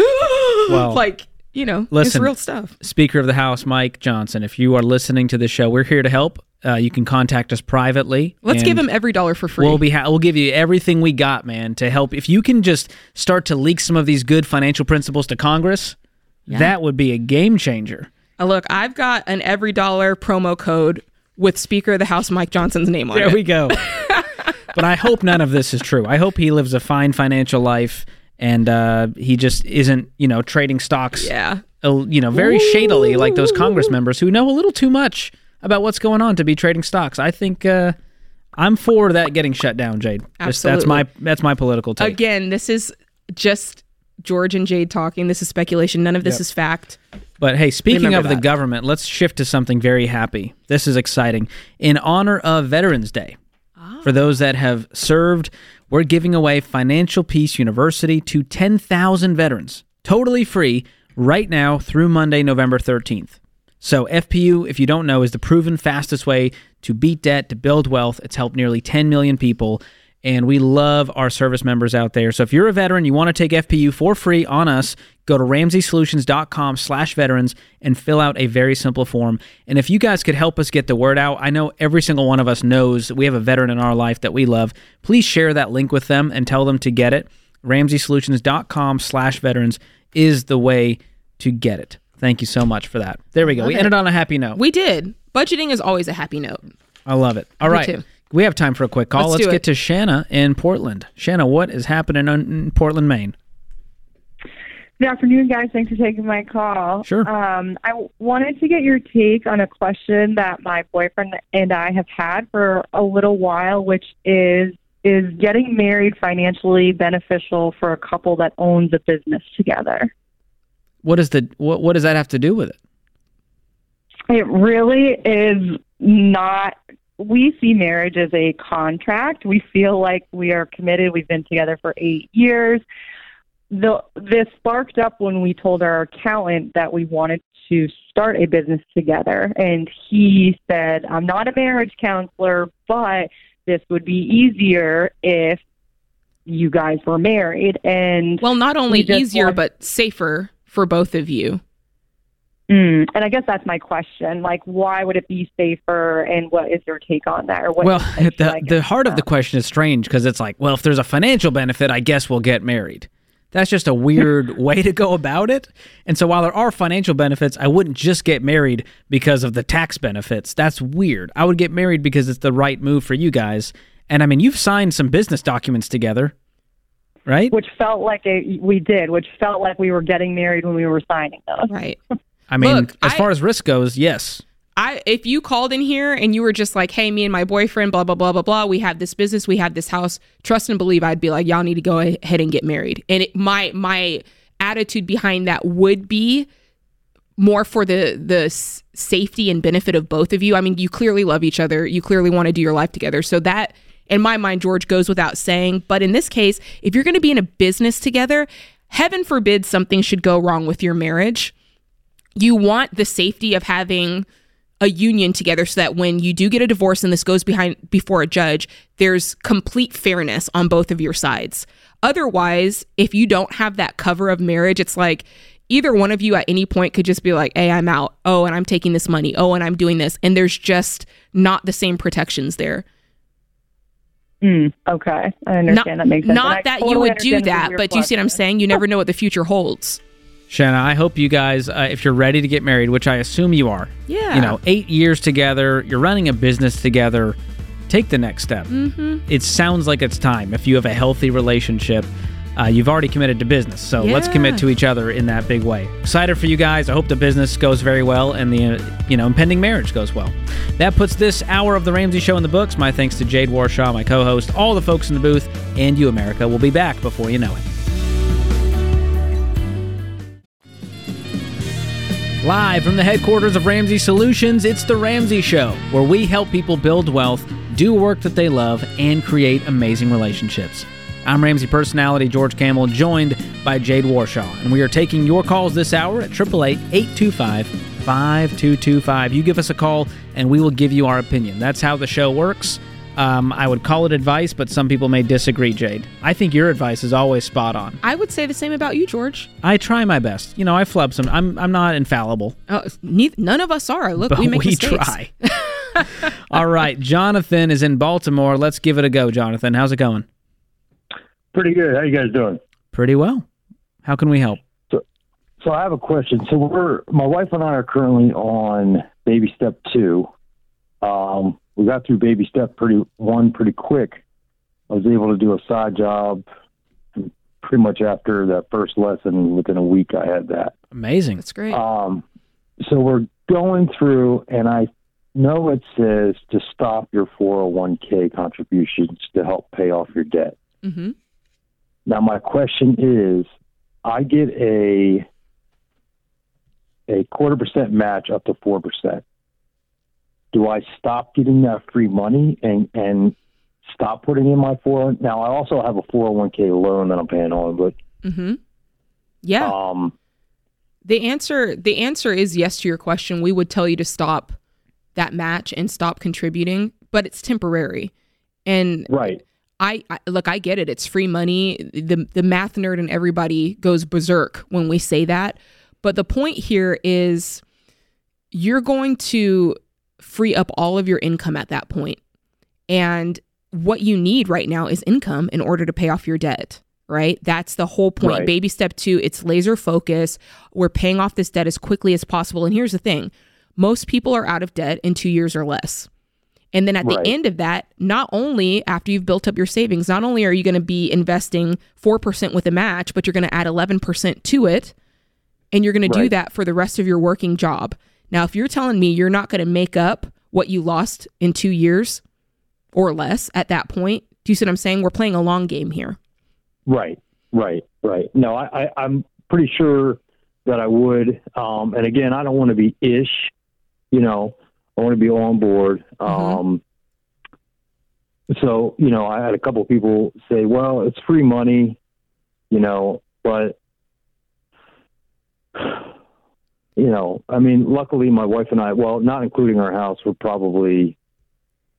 Well, like, you know, listen, it's real stuff. Speaker of the House, Mike Johnson, if you are listening to this show, we're here to help. You can contact us privately. Let's give him every dollar for free. We'll give you everything we got, man, to help. If you can just start to leak some of these good financial principles to Congress, that would be a game changer. Look, I've got an every dollar promo code with Speaker of the House Mike Johnson's name on it. There we go. But I hope none of this is true. I hope he lives a fine financial life and he just isn't, you know, trading stocks, you know, very shadily like those Congress members who know a little too much about what's going on to be trading stocks. I think I'm for that getting shut down, Jade. Absolutely. That's my political take. Again, this is just George and Jade talking. This is speculation. None of this is fact. But hey, speaking of the government, let's shift to something very happy. This is exciting. In honor of Veterans Day, for those that have served, we're giving away Financial Peace University to 10,000 veterans, totally free, right now through Monday, November 13th. So FPU, if you don't know, is the proven fastest way to beat debt, to build wealth. It's helped nearly 10 million people, and we love our service members out there. So if you're a veteran, you want to take FPU for free on us, go to RamseySolutions.com/veterans and fill out a very simple form. And if you guys could help us get the word out, I know every single one of us knows that we have a veteran in our life that we love. Please share that link with them and tell them to get it. RamseySolutions.com/veterans is the way to get it. Thank you so much for that. There we go. We ended on a happy note. We did. Budgeting is always a happy note. I love it. All right. We have time for a quick call. Let's get to Shanna in Portland. Shanna, what is happening in Portland, Maine? Good afternoon, guys. Thanks for taking my call. Sure. I wanted to get your take on a question that my boyfriend and I have had for a little while, which is getting married financially beneficial for a couple that owns a business together? What does that have to do with it? It really is not. We see marriage as a contract. We feel like we are committed. We've been together for 8 years. This sparked up when we told our accountant that we wanted to start a business together. And he said, I'm not a marriage counselor, but this would be easier if you guys were married. And well, not only easier, but safer for both of you. And I guess that's my question. Like, why would it be safer, and what is your take on that? Or what the heart of the question is strange, because it's like, well, if there's a financial benefit, I guess we'll get married. That's just a weird way to go about it. And so while there are financial benefits, I wouldn't just get married because of the tax benefits. That's weird. I would get married because it's the right move for you guys. And I mean, you've signed some business documents together, right? Which felt like we were getting married when we were signing those. Right. I mean, look, as far as risk goes, yes. If you called in here and you were just like, hey, me and my boyfriend, blah, blah, blah, blah, blah, we have this business, we have this house, trust and believe, I'd be like, y'all need to go ahead and get married. And my attitude behind that would be more for the safety and benefit of both of you. I mean, you clearly love each other. You clearly want to do your life together. So that, in my mind, George, goes without saying. But in this case, if you're going to be in a business together, heaven forbid something should go wrong with your marriage. You want the safety of having a union together so that when you do get a divorce and this goes before a judge, there's complete fairness on both of your sides. Otherwise, if you don't have that cover of marriage, it's like either one of you at any point could just be like, hey, I'm out. Oh, and I'm taking this money. Oh, and I'm doing this. And there's just not the same protections there. Okay. I understand. That makes sense. Not that you would do that, but do you see what I'm saying? You never know what the future holds. Shanna, I hope you guys, if you're ready to get married, which I assume you are, you know, 8 years together, you're running a business together, take the next step. Mm-hmm. It sounds like it's time. If you have a healthy relationship, you've already committed to business, so let's commit to each other in that big way. Excited for you guys. I hope the business goes very well and the impending marriage goes well. That puts this hour of The Ramsey Show in the books. My thanks to Jade Warshaw, my co-host, all the folks in the booth, and you, America. We'll be back before you know it. Live from the headquarters of Ramsey Solutions, it's The Ramsey Show, where we help people build wealth, do work that they love, and create amazing relationships. I'm Ramsey personality George Kamel, joined by Jade Warshaw, and we are taking your calls this hour at 888-825-5225. You give us a call, and we will give you our opinion. That's how the show works. I would call it advice, but some people may disagree, Jade. I think your advice is always spot on. I would say the same about you, George. I try my best. You know, I flub some. I'm not infallible. None of us are. Look, but we make mistakes. Try. All right. Jonathan is in Baltimore. Let's give it a go, Jonathan. How's it going? Pretty good. How you guys doing? Pretty well. How can we help? So I have a question. So my wife and I are currently on baby step 2. We got through baby step pretty quick. I was able to do a side job pretty much after that first lesson. Within a week, I had that. Amazing. That's great. So we're going through, and I know it says to stop your 401k contributions to help pay off your debt. Mm-hmm. Now, my question is, I get a 0.25% match up to 4%. Do I stop getting that free money and stop putting in my 401k? Now, I also have a 401k loan that I'm paying on, but mm-hmm. Yeah. The answer is yes to your question. We would tell you to stop that match and stop contributing, but it's temporary. And right. I look, I get it. It's free money. The math nerd and everybody goes berserk when we say that. But the point here is you're going to free up all of your income at that point. And what you need right now is income in order to pay off your debt, right? That's the whole point. Right. Baby step 2, it's laser focus. We're paying off this debt as quickly as possible. And here's the thing. Most people are out of debt in 2 years or less. And then at the end of that, not only after you've built up your savings, not only are you going to be investing 4% with a match, but you're going to add 11% to it. And you're going to do that for the rest of your working job. Now, if you're telling me you're not going to make up what you lost in 2 years or less at that point, do you see what I'm saying? We're playing a long game here. Right. No, I'm pretty sure that I would. And again, I don't want to be ish, you know, I want to be on board. So, you know, I had a couple of people say, well, it's free money, you know, but you know, I mean, luckily my wife and I, well, not including our house, we're probably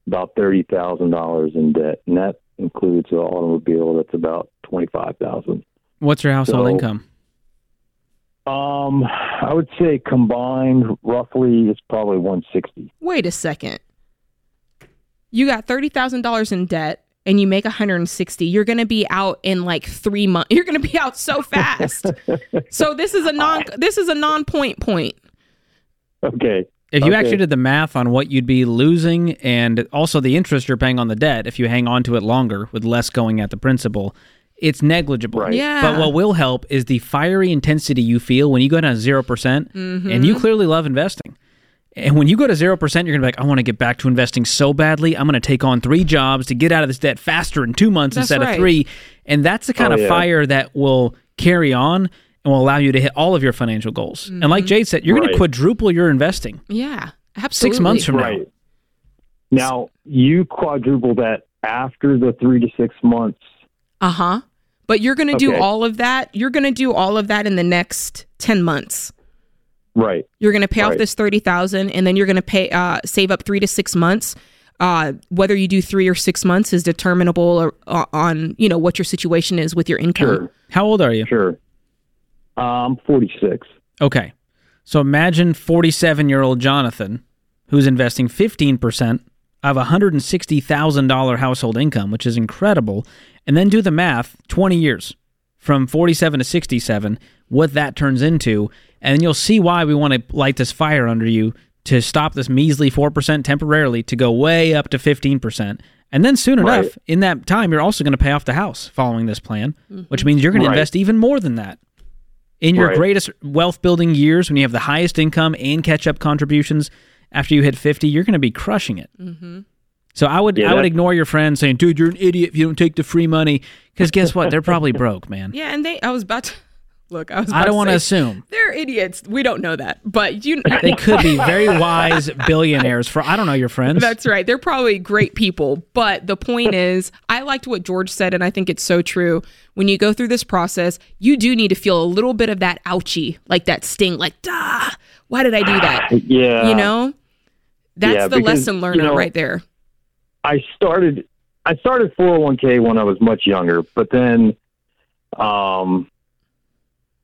about $30,000 in debt. And that includes an automobile that's about $25,000. What's your household income? I would say combined roughly, it's probably $160,000. Wait a second. You got $30,000 in debt and you make $160,000, you're going to be out in like 3 months. You're going to be out so fast. So this is a non point. Okay. If you actually did the math on what you'd be losing and also the interest you're paying on the debt, if you hang on to it longer with less going at the principal, it's negligible. Right. Yeah. But what will help is the fiery intensity you feel when you go down to 0%, mm-hmm. and you clearly love investing. And when you go to 0%, you're going to be like, I want to get back to investing so badly. I'm going to take on 3 jobs to get out of this debt faster in 2 months instead of 3. And that's the kind of fire that will carry on and will allow you to hit all of your financial goals. Mm-hmm. And like Jade said, you're going to quadruple your investing. Yeah, absolutely. 6 months from now. Now, you quadruple that after the 3 to 6 months. Uh-huh. But you're going to do all of that. You're going to do all of that in the next 10 months. Right. You're going to pay off this $30,000, and then you're going to save up 3 to 6 months. Whether you do 3 or 6 months is determinable on you know what your situation is with your income. Sure. How old are you? Sure. I'm 46. Okay. So imagine 47-year-old Jonathan, who's investing 15% of $160,000 household income, which is incredible, and then do the math, 20 years. From 47 to 67, what that turns into, and you'll see why we want to light this fire under you to stop this measly 4% temporarily to go way up to 15%. And then soon enough, in that time, you're also going to pay off the house following this plan, mm-hmm. which means you're going to invest even more than that. In your greatest wealth-building years, when you have the highest income and catch-up contributions, after you hit 50, you're going to be crushing it. Mm-hmm. So I would ignore your friends saying, dude, you're an idiot if you don't take the free money. Because guess what? They're probably broke, man. Yeah, and I was about to Look, I don't want to assume. They're idiots. We don't know that. But they could be very wise billionaires for, I don't know, your friends. That's right. They're probably great people. But the point is, I liked what George said, and I think it's so true. When you go through this process, you do need to feel a little bit of that ouchie, like that sting, like, duh, why did I do that? Yeah. You know? That's the lesson learner right there. I started 401k when I was much younger, but then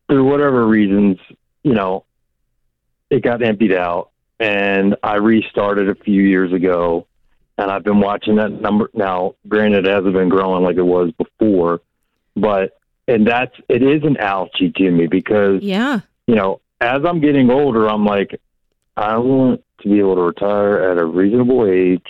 through whatever reasons, it got emptied out, and I restarted a few years ago, and I've been watching that number now. Granted, it hasn't been growing like it was before, but it is an ouchie to me because, as I'm getting older, I'm like, I want to be able to retire at a reasonable age.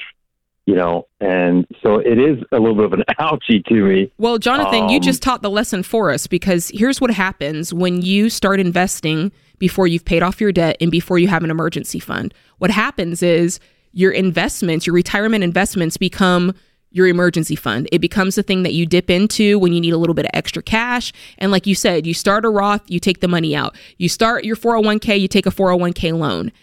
And so it is a little bit of an ouchie to me. Well, Jonathan, you just taught the lesson for us, because here's what happens when you start investing before you've paid off your debt and before you have an emergency fund. What happens is your investments, your retirement investments, become your emergency fund. It becomes the thing that you dip into when you need a little bit of extra cash. And like you said, you start a Roth, you take the money out. You start your 401k, you take a 401k loan.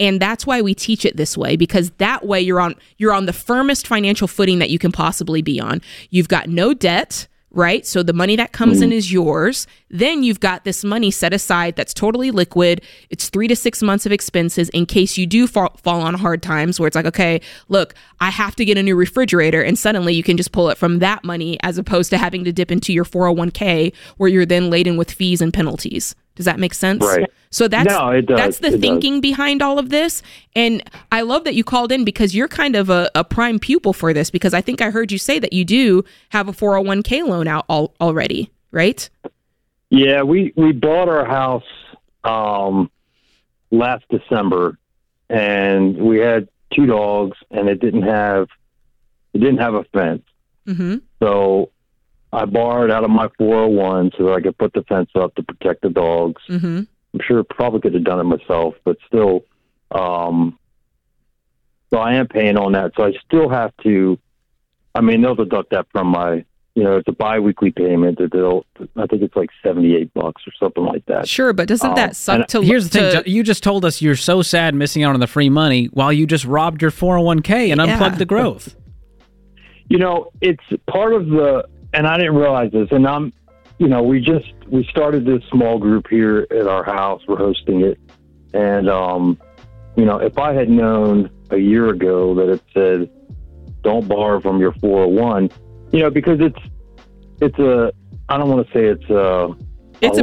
And that's why we teach it this way, because that way you're on the firmest financial footing that you can possibly be on. You've got no debt, right? So the money that comes in is yours. Then you've got this money set aside that's totally liquid. It's 3 to 6 months of expenses in case you do fall on hard times where it's like, okay, look, I have to get a new refrigerator. And suddenly you can just pull it from that money as opposed to having to dip into your 401k where you're then laden with fees and penalties. Does that make sense? Right. So that's the thinking behind all of this. And I love that you called in, because you're kind of a prime pupil for this, because I think I heard you say that you do have a 401k loan out already, right? Yeah, we bought our house last December, and we had 2 dogs, and it didn't have a fence. Mm-hmm. So I borrowed out of my 401 so that I could put the fence up to protect the dogs. Mm-hmm. I'm sure I probably could have done it myself, but still, so I am paying on that. So I still have to, they'll deduct that from my, it's a biweekly payment that I think it's like $78 or something like that. Sure, but doesn't that suck to... Here's the thing, you just told us you're so sad missing out on the free money while you just robbed your 401k and unplugged the growth. It's part of the... And I didn't realize this. And we started this small group here at our house. We're hosting it. And, if I had known a year ago that it said, don't borrow from your 401, because it's a, I don't want to say it's a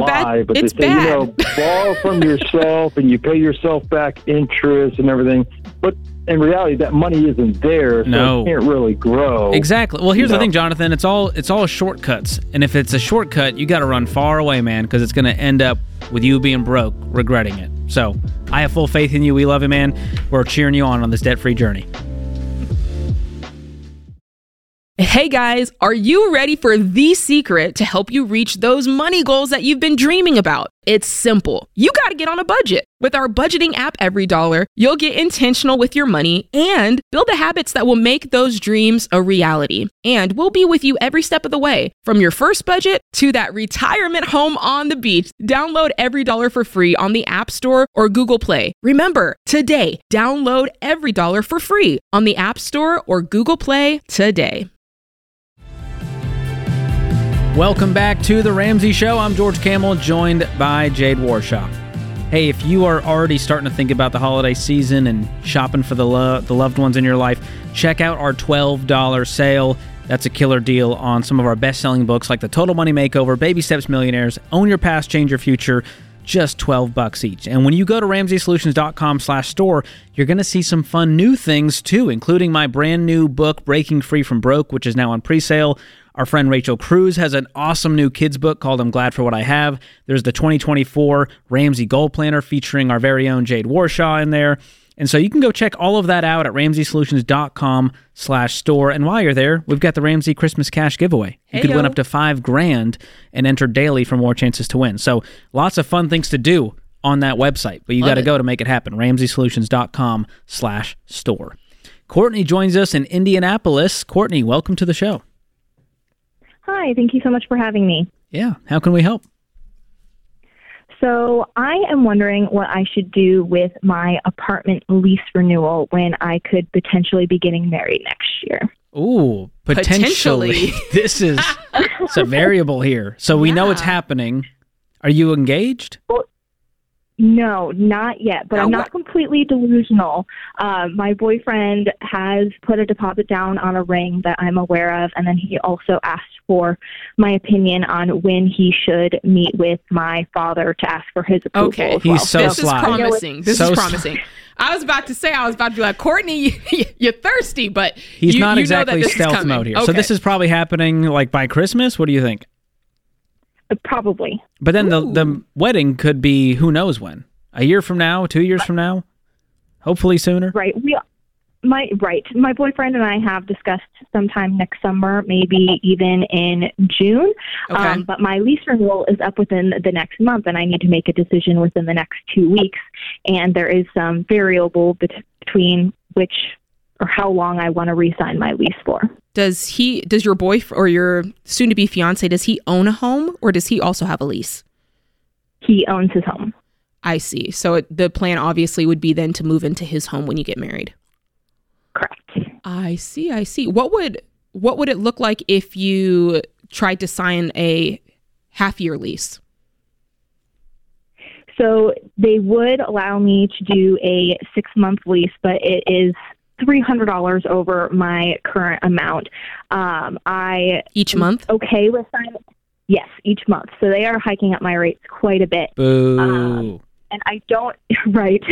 lie, but they say, borrow from yourself and you pay yourself back interest and everything. But in reality, that money isn't there, so it can't really grow. Exactly. Well, here's the thing, Jonathan. It's all shortcuts, and if it's a shortcut, you got to run far away, man, because it's going to end up with you being broke, regretting it. So I have full faith in you. We love you, man. We're cheering you on this debt-free journey. Hey guys, are you ready for the secret to help you reach those money goals that you've been dreaming about? It's simple. You got to get on a budget. With our budgeting app, EveryDollar, you'll get intentional with your money and build the habits that will make those dreams a reality. And we'll be with you every step of the way, from your first budget to that retirement home on the beach. Download EveryDollar for free on the App Store or Google Play. Remember, today, download EveryDollar for free on the App Store or Google Play today. Welcome back to The Ramsey Show. I'm George Kamel, joined by Jade Warshaw. Hey, if you are already starting to think about the holiday season and shopping for the loved ones in your life, check out our $12 sale. That's a killer deal on some of our best-selling books like The Total Money Makeover, Baby Steps Millionaires, Own Your Past, Change Your Future, just $12 each. And when you go to RamseySolutions.com/store, you're going to see some fun new things too, including my brand new book, Breaking Free from Broke, which is now on pre-sale. Our friend Rachel Cruz has an awesome new kids book called I'm Glad for What I Have. There's the 2024 Ramsey Goal Planner featuring our very own Jade Warshaw in there. And so you can go check all of that out at RamseySolutions.com/store. And while you're there, we've got the Ramsey Christmas Cash Giveaway. You could win up to $5,000 and enter daily for more chances to win. So lots of fun things to do on that website, but you got to go to make it happen. RamseySolutions.com/store. Courtney joins us in Indianapolis. Courtney, welcome to the show. Hi, thank you so much for having me. Yeah, how can we help? So I am wondering what I should do with my apartment lease renewal when I could potentially be getting married next year. Ooh, potentially. This is it's a variable here. So we know it's happening. Are you engaged? Well, no, not yet, but I'm not completely delusional. My boyfriend has put a deposit down on a ring that I'm aware of, and then he also asked for my opinion on when he should meet with my father to ask for his approval. Okay, as well. He's so this sly. Is promising. You know, this is promising. I was about to be like, Courtney, you're thirsty, but he's not exactly stealth mode here. Okay. So this is probably happening like by Christmas. What do you think? Probably. But then the wedding could be who knows when. A year from now, 2 years from now, hopefully sooner. Right. My boyfriend and I have discussed sometime next summer, maybe even in June. Okay. But my lease renewal is up within the next month, and I need to make a decision within the next 2 weeks. And there is some variable between which or how long I want to re-sign my lease for. Does your boyfriend or your soon-to-be fiance, does he own a home or does he also have a lease? He owns his home. I see. So the plan obviously would be then to move into his home when you get married. Correct. I see. What would it look like if you tried to sign a half-year lease? So they would allow me to do a 6-month lease, but it is $300 over my current amount. I each month? Okay with signing. Yes, each month. So they are hiking up my rates quite a bit. Boo. And I don't, right.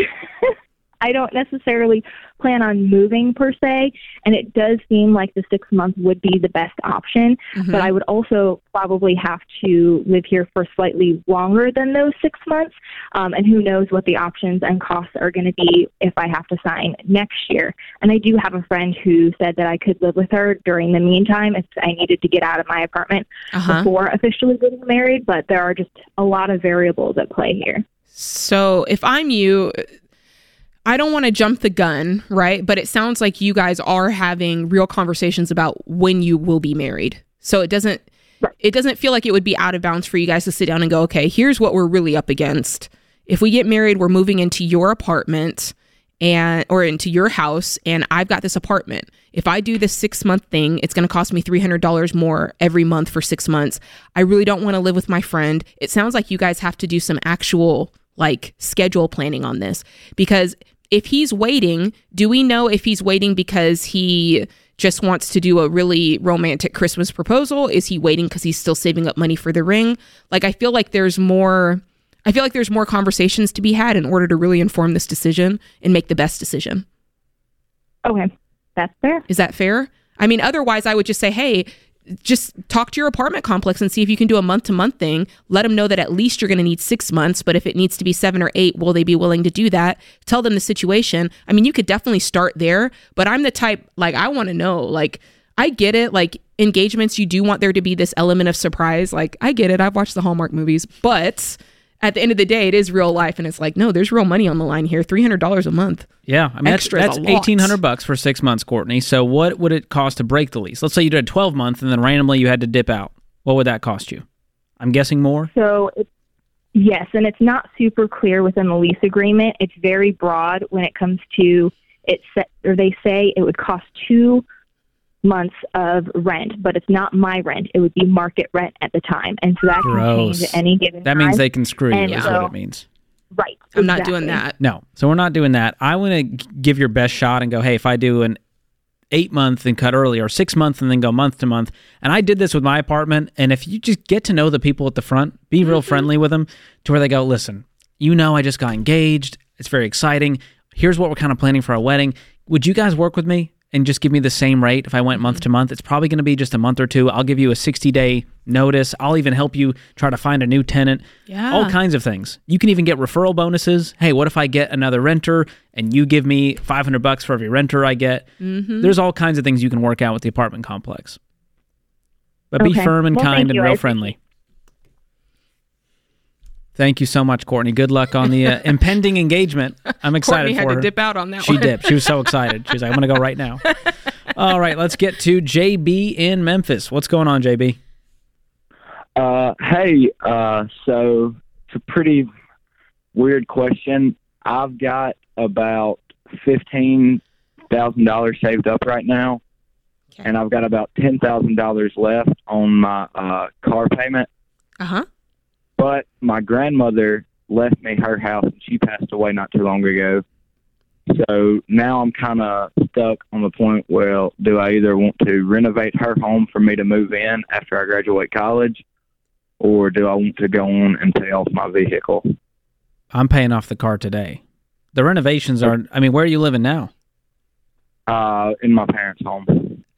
I don't necessarily plan on moving per se, and it does seem like the 6-month would be the best option, mm-hmm. but I would also probably have to live here for slightly longer than those 6 months, and who knows what the options and costs are going to be if I have to sign next year. And I do have a friend who said that I could live with her during the meantime if I needed to get out of my apartment before officially getting married, but there are just a lot of variables at play here. So if I'm you, I don't want to jump the gun, right? But it sounds like you guys are having real conversations about when you will be married. So it doesn't feel like it would be out of bounds for you guys to sit down and go, okay, here's what we're really up against. If we get married, we're moving into your apartment or into your house, and I've got this apartment. If I do this 6-month thing, it's going to cost me $300 more every month for 6 months. I really don't want to live with my friend. It sounds like you guys have to do some actual like schedule planning on this, because if he's waiting, do we know if he's waiting because he just wants to do a really romantic Christmas proposal? Is he waiting because he's still saving up money for the ring? Like, I feel like there's more conversations to be had in order to really inform this decision and make the best decision. Okay. That's fair. Is that fair? I mean, otherwise I would just say, hey, just talk to your apartment complex and see if you can do a month-to-month thing. Let them know that at least you're going to need 6 months, but if it needs to be 7 or 8, will they be willing to do that? Tell them the situation. I mean, you could definitely start there, but I'm the type, like, I want to know. Like, I get it. Like, engagements, you do want there to be this element of surprise. Like, I get it. I've watched the Hallmark movies, but at the end of the day, it is real life, and it's like, no, there's real money on the line here. $300 a month. Yeah, I mean, that's $1,800 for 6 months, Courtney. So what would it cost to break the lease? Let's say you did a 12-month, and then randomly you had to dip out. What would that cost you? I'm guessing more. So yes, and it's not super clear within the lease agreement. It's very broad when it comes to it. Or they say it would cost 2 months of rent, but it's not my rent. It would be market rent at the time. And so that Gross. Can change at any given time. That means they can screw you is what it means. Right. I'm not doing that. No. So we're not doing that. I want to give your best shot and go, hey, if I do an 8-month and cut early or 6 months and then go month to month. And I did this with my apartment. And if you just get to know the people at the front, be real friendly with them to where they go, listen, you know, I just got engaged. It's very exciting. Here's what we're kind of planning for our wedding. Would you guys work with me and just give me the same rate if I went month to month? It's probably going to be just a month or two. I'll give you a 60-day notice. I'll even help you try to find a new tenant. Yeah. All kinds of things. You can even get referral bonuses. Hey, what if I get another renter and you give me $500 for every renter I get? Mm-hmm. There's all kinds of things you can work out with the apartment complex. But be firm and kind and real friendly. Thank you so much, Courtney. Good luck on the impending engagement. I'm excited for her. Courtney had to dip out on that one. She dipped. She was so excited. She was like, I'm going to go right now. All right, let's get to JB in Memphis. What's going on, JB? Hey, so It's a pretty weird question. I've got about $15,000 saved up right now, okay, and I've got about $10,000 left on my car payment. Uh-huh. But my grandmother left me her house, and she passed away not too long ago. So now I'm kind of stuck on the point, well, do I either want to renovate her home for me to move in after I graduate college, or do I want to go on and pay off my vehicle? I'm paying off the car today. The renovations are, I mean, where are you living now? In my parents' home.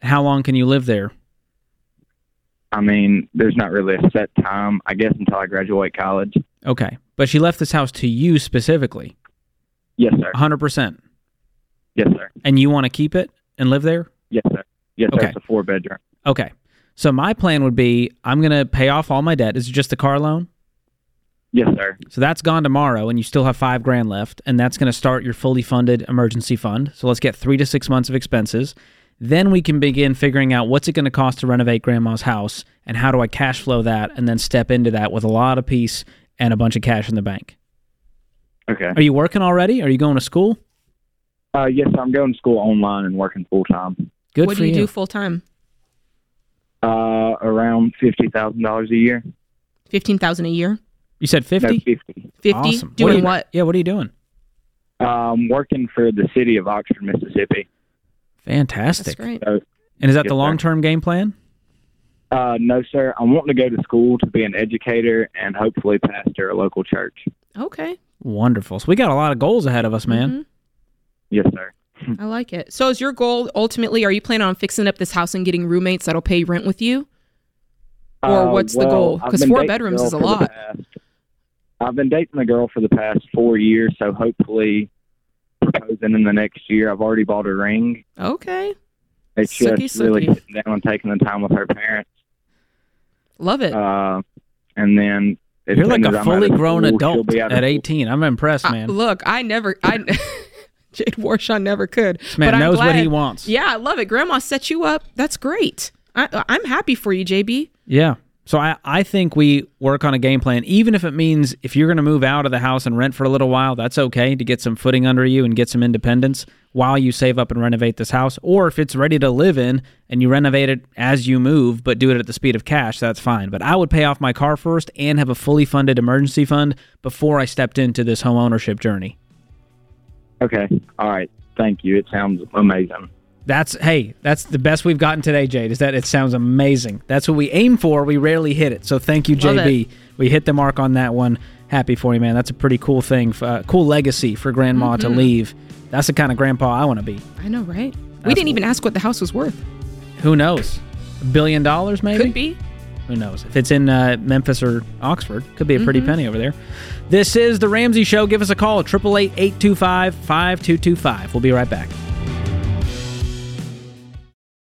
How long can you live there? I mean, there's not really a set time, I guess, until I graduate college. Okay. But she left this house to you specifically? Yes, sir. 100%? Yes, sir. And you want to keep it and live there? Yes, sir. Yes, okay. Sir. It's a four-bedroom. Okay. So my plan would be, I'm going to pay off all my debt. Is it just the car loan? Yes, sir. So that's gone tomorrow, and you still have $5,000 left, and that's going to start your fully funded emergency fund. So let's get 3 to 6 months of expenses. Then we can begin figuring out what's it going to cost to renovate grandma's house, and how do I cash flow that, and then step into that with a lot of peace and a bunch of cash in the bank. Okay. Are you working already? Are you going to school? Yes, I'm going to school online and working full-time. Good for you. What do you do full-time? Around $50,000 a year. $15,000 a year? You said 50? No, 50. 50? Awesome. Doing what? Yeah, what are you doing? Working for the city of Oxford, Mississippi. Fantastic. That's great. So, and is that the long-term game plan? No, sir. I want to go to school to be an educator and hopefully pastor a local church. Okay. Wonderful. So we got a lot of goals ahead of us, man. Mm-hmm. Yes, sir. I like it. So is your goal ultimately, are you planning on fixing up this house and getting roommates that'll pay rent with you? Or what's the goal? Because 4 bedrooms is a lot. I've been dating a girl for the past 4 years, so hopefully proposing in the next year. I've already bought a ring. Okay. It's just really sitting down and taking the time with her parents. Love it. And then... You're like a fully grown adult at 18. I'm impressed, man. Look, Jade Warshaw never could. This man knows what he wants. Yeah, I love it. Grandma set you up. That's great. I'm happy for you, JB. Yeah. So I think we work on a game plan, even if it means if you're going to move out of the house and rent for a little while, that's okay to get some footing under you and get some independence while you save up and renovate this house. Or if it's ready to live in and you renovate it as you move, but do it at the speed of cash, that's fine. But I would pay off my car first and have a fully funded emergency fund before I stepped into this home ownership journey. Okay. All right. Thank you. It sounds amazing. That's the best we've gotten today, Jade, is that it sounds amazing. That's what we aim for. We rarely hit it. So thank you, JB. We hit the mark on that one. Happy for you, man. That's a pretty cool thing, cool legacy for grandma to leave. That's the kind of grandpa I want to be. I know, right? We didn't even ask what the house was worth. Who knows? $1 billion, maybe? Could be. Who knows? If it's in Memphis or Oxford, could be a pretty penny over there. This is The Ramsey Show. Give us a call at 888-825-5225. We'll be right back.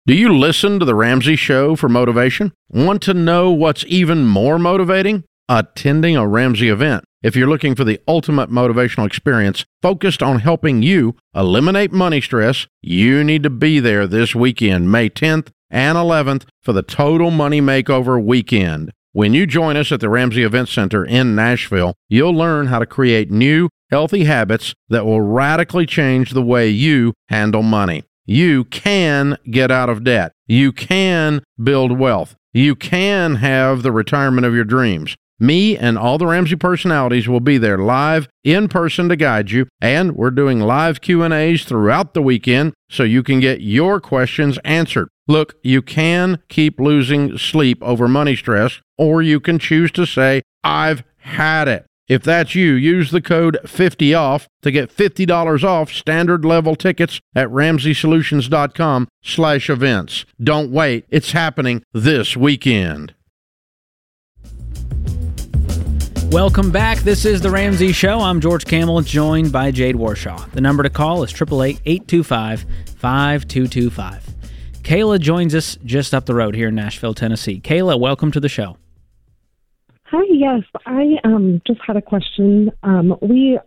Do you listen to The Ramsey Show for motivation? Want to know what's even more motivating? Attending a Ramsey event. If you're looking for the ultimate motivational experience focused on helping you eliminate money stress, you need to be there this weekend, May 10th and 11th, for the Total Money Makeover weekend. When you join us at the Ramsey Event Center in Nashville, you'll learn how to create new, healthy habits that will radically change the way you handle money. You can get out of debt. You can build wealth. You can have the retirement of your dreams. Me and all the Ramsey personalities will be there live in person to guide you, and we're doing live Q&As throughout the weekend so you can get your questions answered. Look, you can keep losing sleep over money stress, or you can choose to say, I've had it. If that's you, use the code 50OFF to get $50 off standard level tickets at RamseySolutions.com/events. Don't wait. It's happening this weekend. Welcome back. This is The Ramsey Show. I'm George Kamel, joined by Jade Warshaw. The number to call is 888-825-5225. Kayla joins us just up the road here in Nashville, Tennessee. Kayla, welcome to the show. Hi, yes. I just had a question. We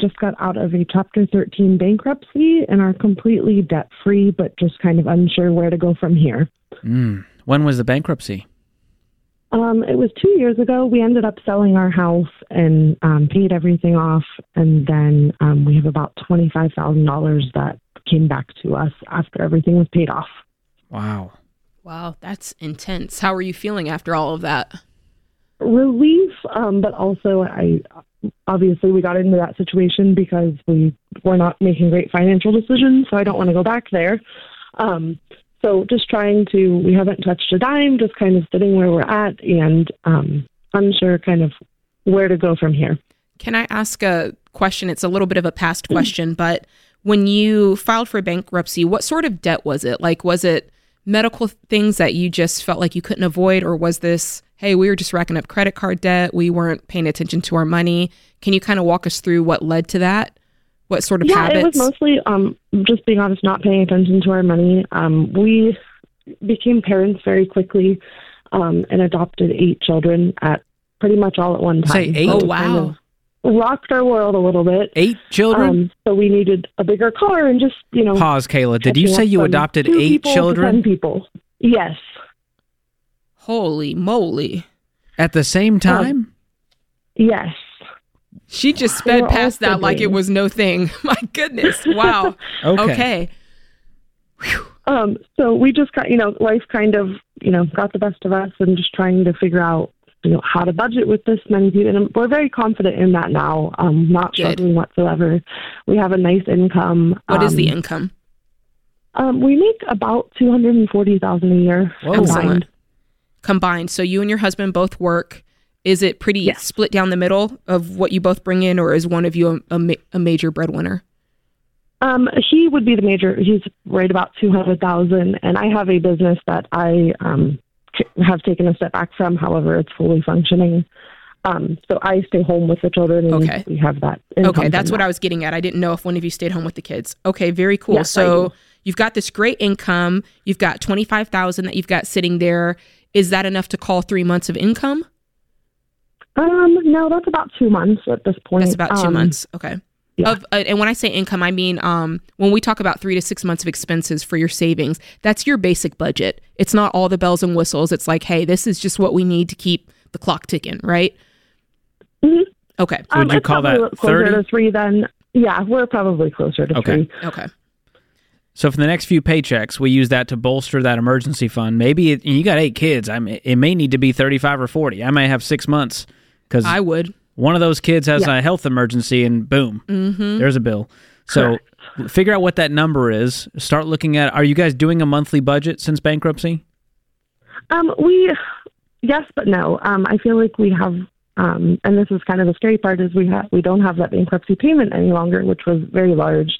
just got out of a Chapter 13 bankruptcy and are completely debt-free, but just kind of unsure where to go from here. When was the bankruptcy? It was 2 years ago. We ended up selling our house and paid everything off. And then we have about $25,000 that came back to us after everything was paid off. Wow. Wow, that's intense. How are you feeling after all of that? Relief, but also obviously we got into that situation because we were not making great financial decisions, so I don't want to go back there. So just trying to, we haven't touched a dime, just kind of sitting where we're at and unsure kind of where to go from here. Can I ask a question? It's a little bit of a past question, but when you filed for bankruptcy, what sort of debt was it? Like, was it medical things that you just felt like you couldn't avoid, or was this, hey, we were just racking up credit card debt, we weren't paying attention to our money? Can you kind of walk us through what led to that? What sort of habits? Yeah, it was mostly, just being honest, not paying attention to our money. We became parents very quickly and adopted 8 children at pretty much all at one time. Say 8? So oh, wow. Kind of rocked our world a little bit. 8 children? So we needed a bigger car and just, you know. Pause, Kayla. Did you say you adopted 8 children? 10 people. Yes. Holy moly. At the same time? Yes. She just sped past that like it was no thing. My goodness. Wow. Okay. So we just got, life kind of, got the best of us and just trying to figure out, how to budget with this many people. And we're very confident in that now. Not struggling whatsoever. We have a nice income. What is the income? We make about $240,000 a year combined. So you and your husband both work. Is it pretty split down the middle of what you both bring in, or is one of you a major breadwinner? He would be the major. He's right about $200,000, and I have a business that I have taken a step back from. However, it's fully functioning. So I stay home with the children, and we have that. Okay, that's what I was getting at. I didn't know if one of you stayed home with the kids. Okay, very cool. Yes, so you've got this great income. You've got $25,000 that you've got sitting there. Is that enough to call 3 months of income? No, that's about 2 months at this point. That's about 2 months. Okay. Yeah. And when I say income, I mean, when we talk about 3 to 6 months of expenses for your savings, that's your basic budget. It's not all the bells and whistles. It's like, hey, this is just what we need to keep the clock ticking, right? Mm-hmm. Okay. So would you call that 30? Closer to 3 then. Yeah, we're probably closer to 3. Okay. So for the next few paychecks, we use that to bolster that emergency fund. Maybe you got 8 kids. It may need to be 35 or 40. I may have 6 months. Because I would. One of those kids has a health emergency and boom, there's a bill. So figure out what that number is. Start looking at, are you guys doing a monthly budget since bankruptcy? Yes, but no. I feel like we have, and this is kind of the scary part, is we don't have that bankruptcy payment any longer, which was very large.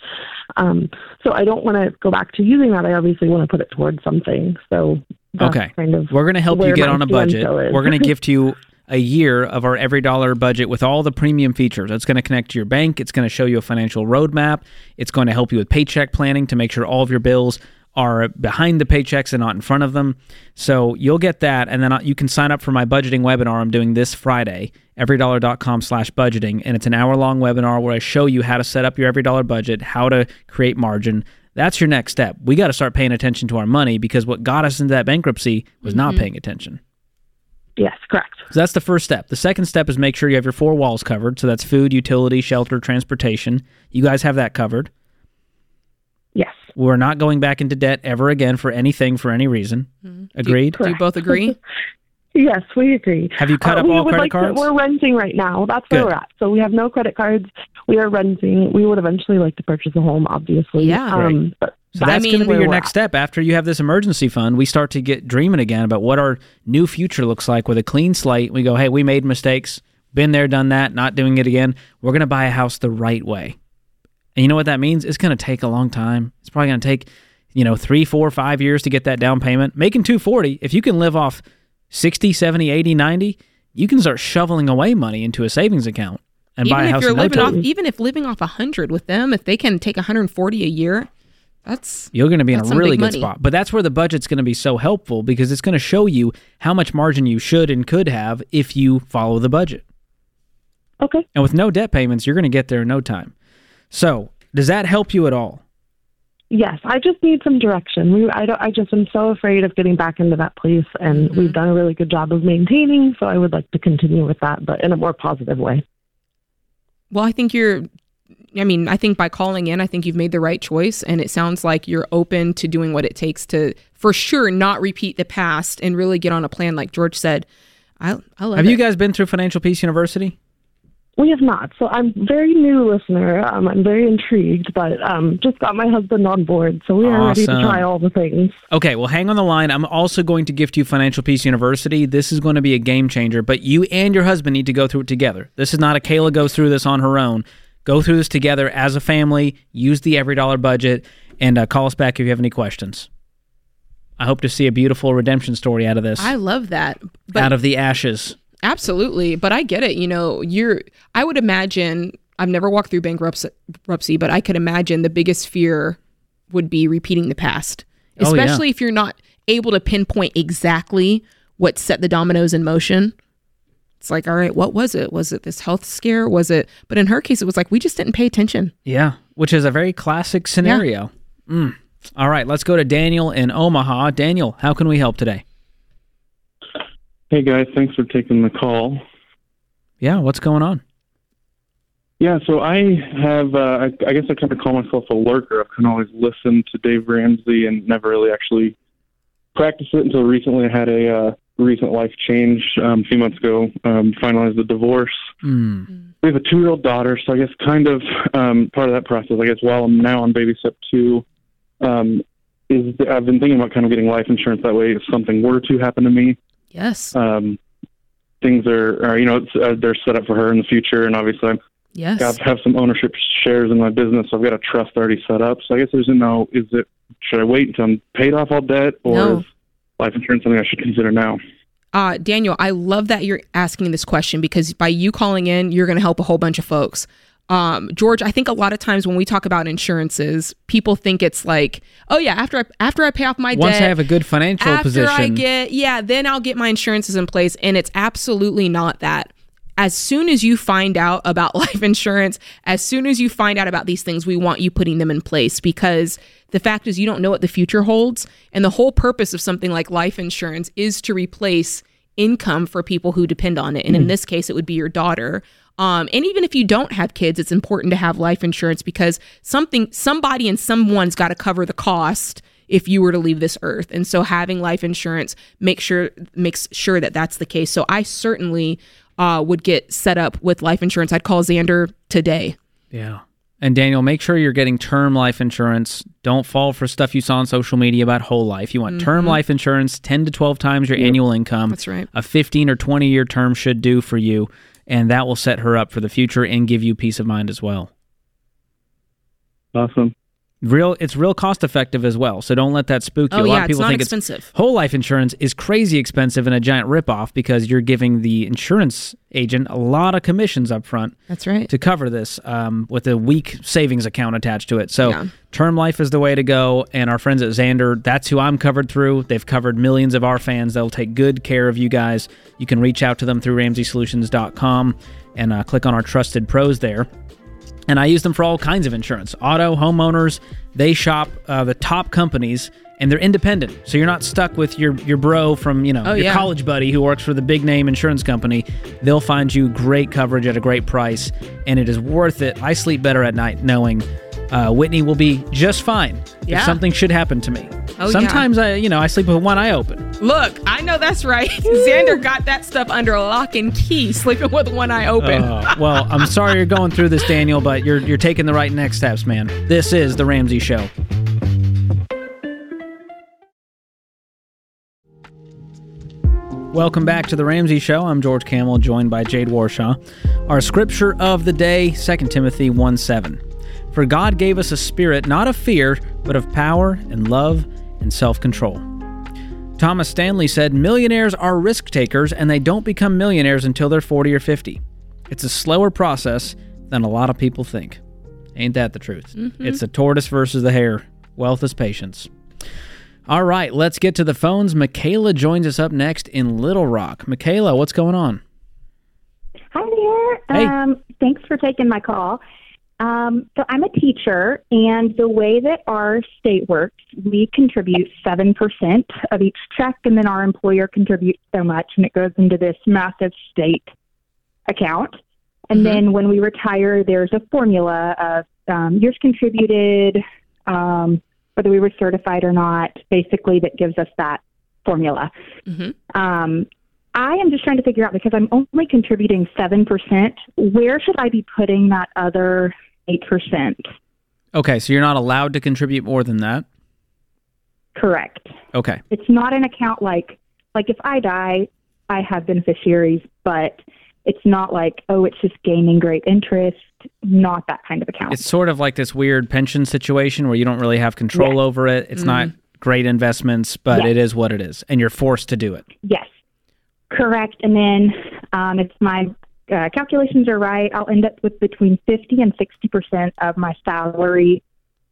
So I don't want to go back to using that. I obviously want to put it towards something. So that's kind of we're going to help you get on a budget. We're going to give to you a year of our Every Dollar budget with all the premium features. It's going to connect to your bank. It's going to show you a financial roadmap. It's going to help you with paycheck planning to make sure all of your bills are behind the paychecks and not in front of them. So you'll get that. And then you can sign up for my budgeting webinar I'm doing this Friday, everydollar.com/budgeting. And it's an hour-long webinar where I show you how to set up your Every Dollar budget, how to create margin. That's your next step. We got to start paying attention to our money because what got us into that bankruptcy was not paying attention. Yes, correct. So that's the first step. The second step is make sure you have your 4 walls covered. So that's food, utility, shelter, transportation. You guys have that covered. Yes. We're not going back into debt ever again for anything, for any reason. Mm-hmm. Agreed? Do you both agree? Yes, we agree. Have you cut up all credit cards? We're renting right now. That's where we're at. So we have no credit cards. We are renting. We would eventually like to purchase a home, obviously. Yeah. But so that's going to be your next step. After you have this emergency fund, we start to get dreaming again about what our new future looks like with a clean slate. We go, hey, we made mistakes. Been there, done that. Not doing it again. We're going to buy a house the right way. And you know what that means? It's going to take a long time. It's probably going to take, 3, 4, 5 years to get that down payment. Making $240, if you can live off 60, 70, 80, 90, you can start shoveling away money into a savings account and buy a house. Even if living off 100 with them, if they can take 140 a year, you're going to be in a really good spot. But that's where the budget's going to be so helpful because it's going to show you how much margin you should and could have if you follow the budget. Okay. And with no debt payments, you're going to get there in no time. So, does that help you at all? Yes, I just need some direction. I just am so afraid of getting back into that place, and mm-hmm. we've done a really good job of maintaining, so I would like to continue with that, but in a more positive way. Well, I think by calling in, I think you've made the right choice, and it sounds like you're open to doing what it takes to, for sure, not repeat the past and really get on a plan, like George said. Have you guys been through Financial Peace University? We have not. So I'm very new listener. I'm very intrigued, but just got my husband on board. So we are ready to try all the things. Okay, well, hang on the line. I'm also going to gift you Financial Peace University. This is going to be a game changer, but you and your husband need to go through it together. This is not a Kayla goes through this on her own. Go through this together as a family. Use the $Every Dollar budget, and call us back if you have any questions. I hope to see a beautiful redemption story out of this. I love that. Out of the ashes. Absolutely. But I get it. You know, I would imagine, I've never walked through bankruptcy, but I could imagine the biggest fear would be repeating the past, especially if you're not able to pinpoint exactly what set the dominoes in motion. It's like, all right, what was it? Was it this health scare? But in her case, it was like, we just didn't pay attention. Yeah. Which is a very classic scenario. Yeah. All right. Let's go to Daniel in Omaha. Daniel, how can we help today? Hey, guys. Thanks for taking the call. Yeah, what's going on? Yeah, so I have, I guess I kind of call myself a lurker. I can always listen to Dave Ramsey and never really actually practice it until recently. I had a recent life change a few months ago, finalized the divorce. Mm. We have a 2-year-old daughter, so I guess kind of part of that process, I guess, while I'm now on baby step 2, is I've been thinking about kind of getting life insurance that way if something were to happen to me. Yes. Things are they're set up for her in the future, and obviously I have some ownership shares in my business, so I've got a trust already set up. So I guess there's should I wait until I'm paid off all debt, or is life insurance something I should consider now? Daniel, I love that you're asking this question, because by you calling in, you're going to help a whole bunch of folks. George, I think a lot of times when we talk about insurances, people think it's like, oh yeah, after I pay off my debt, once I have a good financial position, then I'll get my insurances in place. And it's absolutely not that. As soon as you find out about life insurance, as soon as you find out about these things, we want you putting them in place, because the fact is you don't know what the future holds. And the whole purpose of something like life insurance is to replace income for people who depend on it. And in this case, it would be your daughter. And even if you don't have kids, it's important to have life insurance, because somebody and someone's got to cover the cost if you were to leave this earth. And so having life insurance makes sure that that's the case. So I certainly would get set up with life insurance. I'd call Zander today. Yeah. And Daniel, make sure you're getting term life insurance. Don't fall for stuff you saw on social media about whole life. You want term life insurance, 10 to 12 times your annual income. That's right. A 15 or 20-year term should do for you, and that will set her up for the future and give you peace of mind as well. Awesome. It's real cost effective as well, so don't let that spook you. A lot of people think it's expensive. Whole life insurance is crazy expensive and a giant ripoff, because you're giving the insurance agent a lot of commissions up front. That's right. To cover this with a weak savings account attached to it. So term life is the way to go, and our friends at Zander, that's who I'm covered through. They've covered millions of our fans. They'll take good care of you guys. You can reach out to them through RamseySolutions.com and click on our Trusted Pros there. And I use them for all kinds of insurance, auto, homeowners. They shop the top companies, and they're independent. So you're not stuck with your bro from your college buddy who works for the big name insurance company. They'll find you great coverage at a great price, and it is worth it. I sleep better at night knowing Whitney will be just fine if something should happen to me. Sometimes I sleep with one eye open. Look, I know that's right. Zander got that stuff under lock and key, sleeping with one eye open. Well, I'm sorry you're going through this, Daniel, but you're taking the right next steps, man. This is The Ramsey Show. Welcome back to The Ramsey Show. I'm George Kamel, joined by Jade Warshaw. Our scripture of the day, 2 Timothy 1:7. For God gave us a spirit, not of fear, but of power and love and self-control. Thomas Stanley said, millionaires are risk takers, and they don't become millionaires until they're 40 or 50. It's a slower process than a lot of people think. Ain't that the truth? Mm-hmm. It's a tortoise versus the hare. Wealth is patience. All right, let's get to the phones. Michaela joins us up next in Little Rock. Michaela, what's going on? Hi there. Hey. Thanks for taking my call. So I'm a teacher, and the way that our state works, we contribute 7% of each check, and then our employer contributes so much, and it goes into this massive state account. And then when we retire, there's a formula of years contributed, whether we were certified or not, basically that gives us that formula. I am just trying to figure out, because I'm only contributing 7%, where should I be putting that other 8%? Okay, so you're not allowed to contribute more than that? Correct. Okay. It's not an account like if I die, I have beneficiaries, but it's not like, oh, it's just gaining great interest, not that kind of account. It's sort of like this weird pension situation where you don't really have control over it. It's not great investments, but it is what it is, and you're forced to do it. Yes, correct. And then if my calculations are right, I'll end up with between 50 and 60% of my salary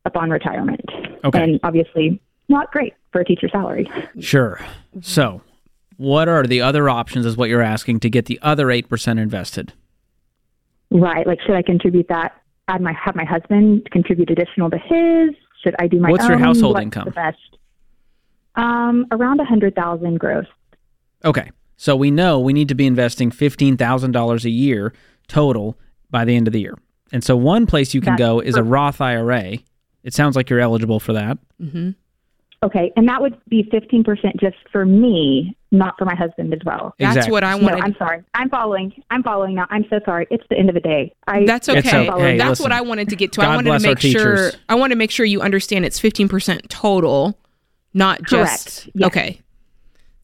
upon retirement. Okay. And obviously not great for a teacher's salary. Sure. So what are the other options is what you're asking to get the other 8% invested? Right. Like, should I contribute that? Have my husband contribute additional to his? Should I do my What's own? Your household income? The best? Around 100,000 gross. Okay. So we know we need to be investing $15,000 a year total by the end of the year. And so one place you can go is a Roth IRA. It sounds like you're eligible for that. Mm-hmm. Okay, and that would be 15% just for me, not for my husband as well. Exactly. That's what I wanted. No, I'm sorry. I'm following now. I'm so sorry. It's the end of the day. That's okay. Hey, that's listen. What I wanted to get to. God I wanted bless to make our teachers. Sure. I want to make sure you understand it's 15% total, not just Correct. Yes. Okay.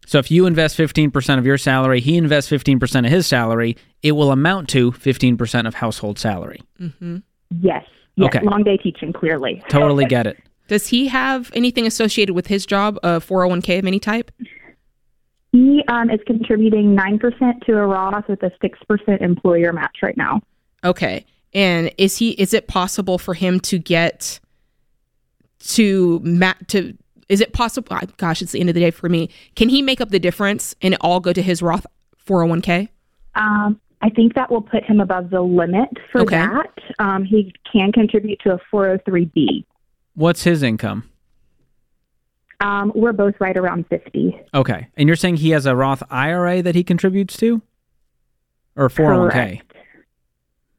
So if you invest 15% of your salary, he invests 15% of his salary, it will amount to 15% of household salary. Mm-hmm. Yes. Okay. Long day teaching, clearly. Totally get it. Does he have anything associated with his job, a 401k of any type? He is contributing 9% to a Roth with a 6% employer match right now. Okay. And is it possible for him to get to is it possible? Gosh, it's the end of the day for me. Can he make up the difference and it all go to his Roth 401k? I think that will put him above the limit for that. He can contribute to a 403b. What's his income? We're both right around 50. Okay. And you're saying he has a Roth IRA that he contributes to? Or 401k? Correct.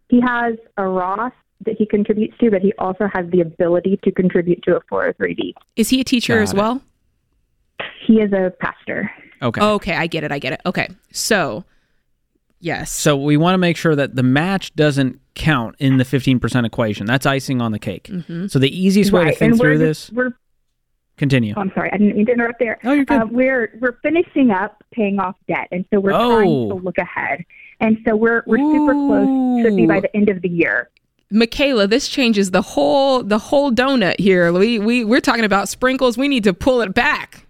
He has a Roth that he contributes to, but he also has the ability to contribute to a 403b. Is he a teacher as well? He is a pastor. Okay. Okay, I get it. Okay, so, yes. So we want to make sure that the match doesn't count in the 15% equation. That's icing on the cake. Mm-hmm. So the easiest way to think through this... Continue. Oh, I'm sorry, I didn't mean to interrupt there. Oh, you're good. We're finishing up paying off debt, and so we're trying to look ahead. And so we're super close, should be by the end of the year. Michaela, this changes the whole donut here. We're talking about sprinkles. We need to pull it back.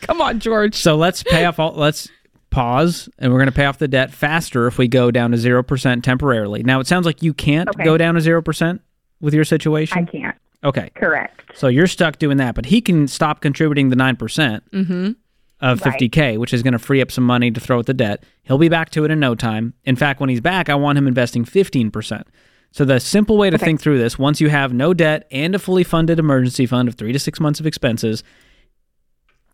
Come on, George. So let's pay off let's pause, and we're going to pay off the debt faster if we go down to 0% temporarily. Now, it sounds like you can't go down to 0% with your situation. I can't. Okay. Correct. So you're stuck doing that, but he can stop contributing the 9% of 50K, which is going to free up some money to throw at the debt. He'll be back to it in no time. In fact, when he's back, I want him investing 15%. So the simple way to think through this, once you have no debt and a fully funded emergency fund of 3 to 6 months of expenses,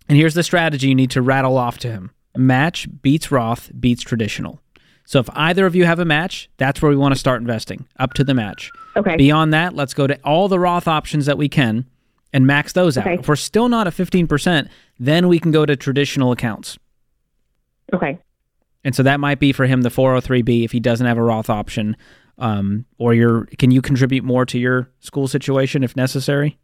and here's the strategy you need to rattle off to him. Match beats Roth beats traditional. So if either of you have a match, that's where we want to start investing, up to the match. Okay. Beyond that, let's go to all the Roth options that we can and max those out. If we're still not at 15%, then we can go to traditional accounts. Okay. And so that might be for him the 403B if he doesn't have a Roth option, or can you contribute more to your school situation if necessary?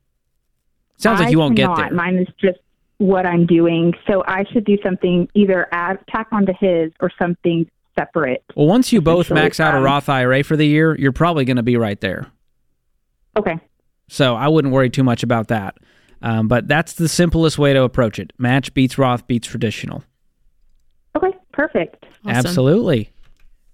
Sounds like you won't get there. Mine is just what I'm doing, so I should do something either tack onto his or something separate. Well, once you both max out a Roth IRA for the year, you're probably going to be right there. Okay. So I wouldn't worry too much about that. But that's the simplest way to approach it. Match beats Roth beats traditional. Okay, perfect. Awesome. Absolutely.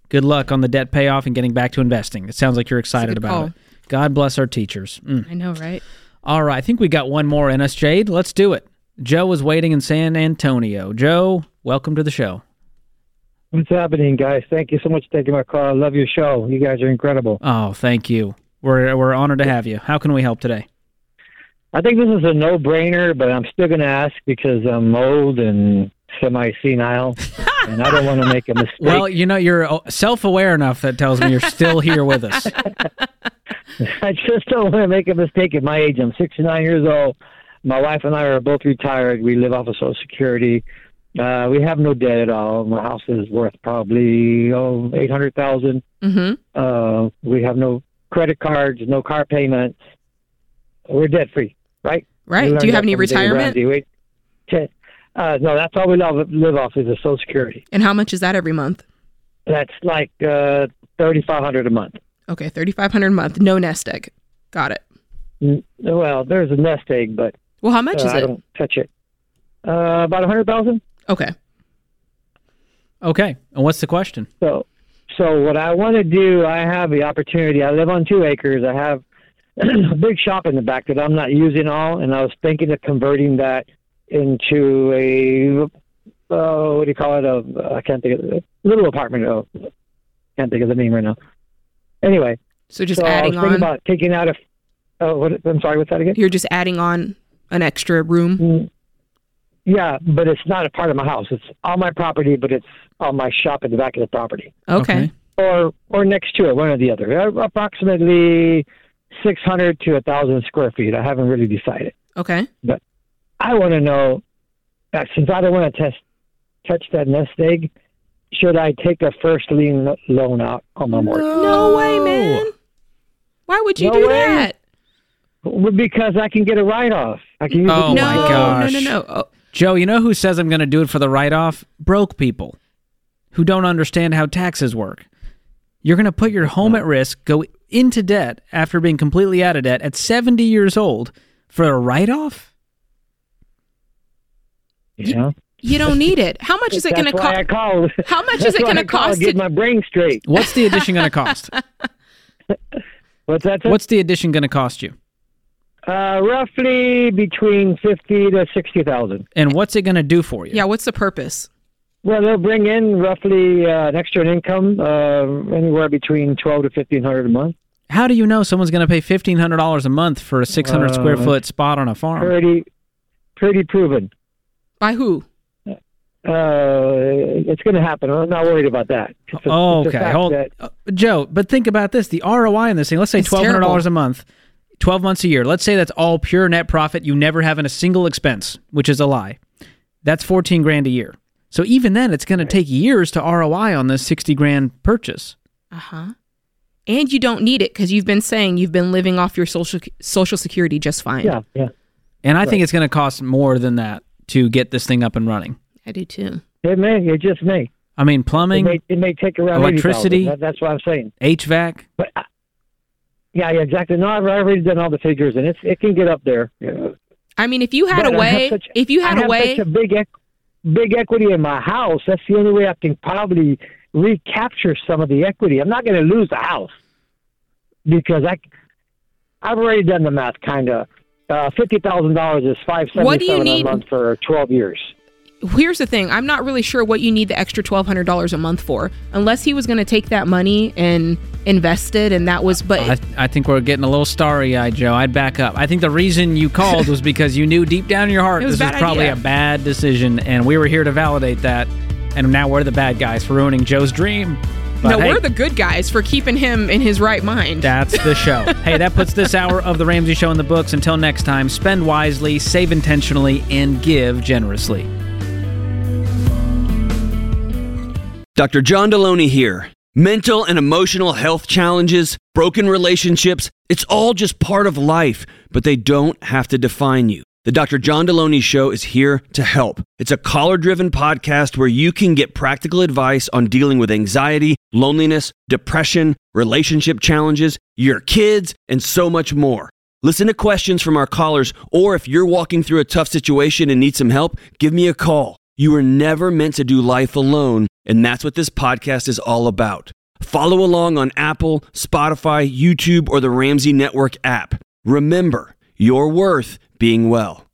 Good luck on the debt payoff and getting back to investing. It sounds like you're excited about it. God bless our teachers. I know, right? All right, I think we got one more in us, Jade. Let's do it. Joe is waiting in San Antonio. Joe, welcome to the show. What's happening, guys? Thank you so much for taking my call. I love your show. You guys are incredible. Oh, thank you. We're honored to have you. How can we help today? I think this is a no-brainer, but I'm still going to ask because I'm old and semi-senile, and I don't want to make a mistake. Well, you know, you're self-aware enough that tells me you're still here with us. I just don't want to make a mistake at my age. I'm 69 years old. My wife and I are both retired. We live off of Social Security. We have no debt at all. My house is worth probably $800,000. Mm-hmm. We have no credit cards, no car payments. We're debt-free, right? Right. Do you have any retirement? No, that's all we live off is the Social Security. And how much is that every month? That's like $3,500 a month. Okay, $3,500 a month. No nest egg. Got it. Well, there's a nest egg, but... Well, how much is it? I don't touch it. About $100,000. Okay. Okay. And what's the question? So what I want to do, I have the opportunity. I live on 2 acres. I have a big shop in the back that I'm not using all, and I was thinking of converting that into a, what do you call it? I can't think of it. Little apartment. Oh, can't think of the name right now. Anyway. So just adding on. I was thinking about taking out a, I'm sorry, what's that again? You're just adding on an extra room? Yeah, but it's not a part of my house. It's on my property, but it's on my shop in the back of the property. Okay. Or next to it, one or the other. Approximately 600 to 1,000 square feet. I haven't really decided. Okay. But I want to know, since I don't want to touch that nest egg, should I take a first lien loan out on my mortgage? No way, man. Why would you do that? Because I can get a write-off. I can use gosh. No. Oh. Joe, you know who says I'm going to do it for the write-off? Broke people who don't understand how taxes work. You're going to put your home at risk, go into debt after being completely out of debt at 70 years old for a write-off? Yeah. You don't need it. How much is it going to cost? How much is it going to cost? Get my brain straight. What's the addition going to cost? What's the addition going to cost you? Roughly between $50,000 to $60,000. And what's it going to do for you? Yeah, what's the purpose? Well, they'll bring in roughly an extra income, anywhere between $1,200 to $1,500 a month. How do you know someone's going to pay $1,500 a month for a 600 square foot spot on a farm? Pretty proven. By who? It's going to happen. I'm not worried about that. Okay. Joe, but think about this: the ROI in this thing. Let's say $1,200 a month. 12 months a year. Let's say that's all pure net profit. You never have in a single expense, which is a lie. That's $14,000 a year. So even then, it's going to take years to ROI on this $60,000 purchase. Uh-huh. And you don't need it because you've been saying you've been living off your social security just fine. Yeah. And I think it's going to cost more than that to get this thing up and running. I do too. It just may. I mean, plumbing. It may take around electricity. That's what I'm saying. HVAC. But Yeah, exactly. No, I've already done all the figures, and it can get up there. Yeah. I mean, if you had a way, I have such a big equity in my house. That's the only way I can probably recapture some of the equity. I'm not going to lose the house because I've already done the math. Kind of $50,000 is $577 a month for 12 years. Here's the thing: I'm not really sure what you need the extra $1,200 a month for, unless he was going to take that money and invest it, and that was. But I think we're getting a little starry-eyed, Joe. I'd back up. I think the reason you called was because you knew deep down in your heart this was probably a bad decision, and we were here to validate that. And now we're the bad guys for ruining Joe's dream. But no, we're the good guys for keeping him in his right mind. That's the show. Hey, that puts this hour of The Ramsey Show in the books. Until next time, spend wisely, save intentionally, and give generously. Dr. John Deloney here. Mental and emotional health challenges, broken relationships, it's all just part of life, but they don't have to define you. The Dr. John Deloney Show is here to help. It's a caller-driven podcast where you can get practical advice on dealing with anxiety, loneliness, depression, relationship challenges, your kids, and so much more. Listen to questions from our callers, or if you're walking through a tough situation and need some help, give me a call. You were never meant to do life alone, and that's what this podcast is all about. Follow along on Apple, Spotify, YouTube, or the Ramsey Network app. Remember, your worth being well.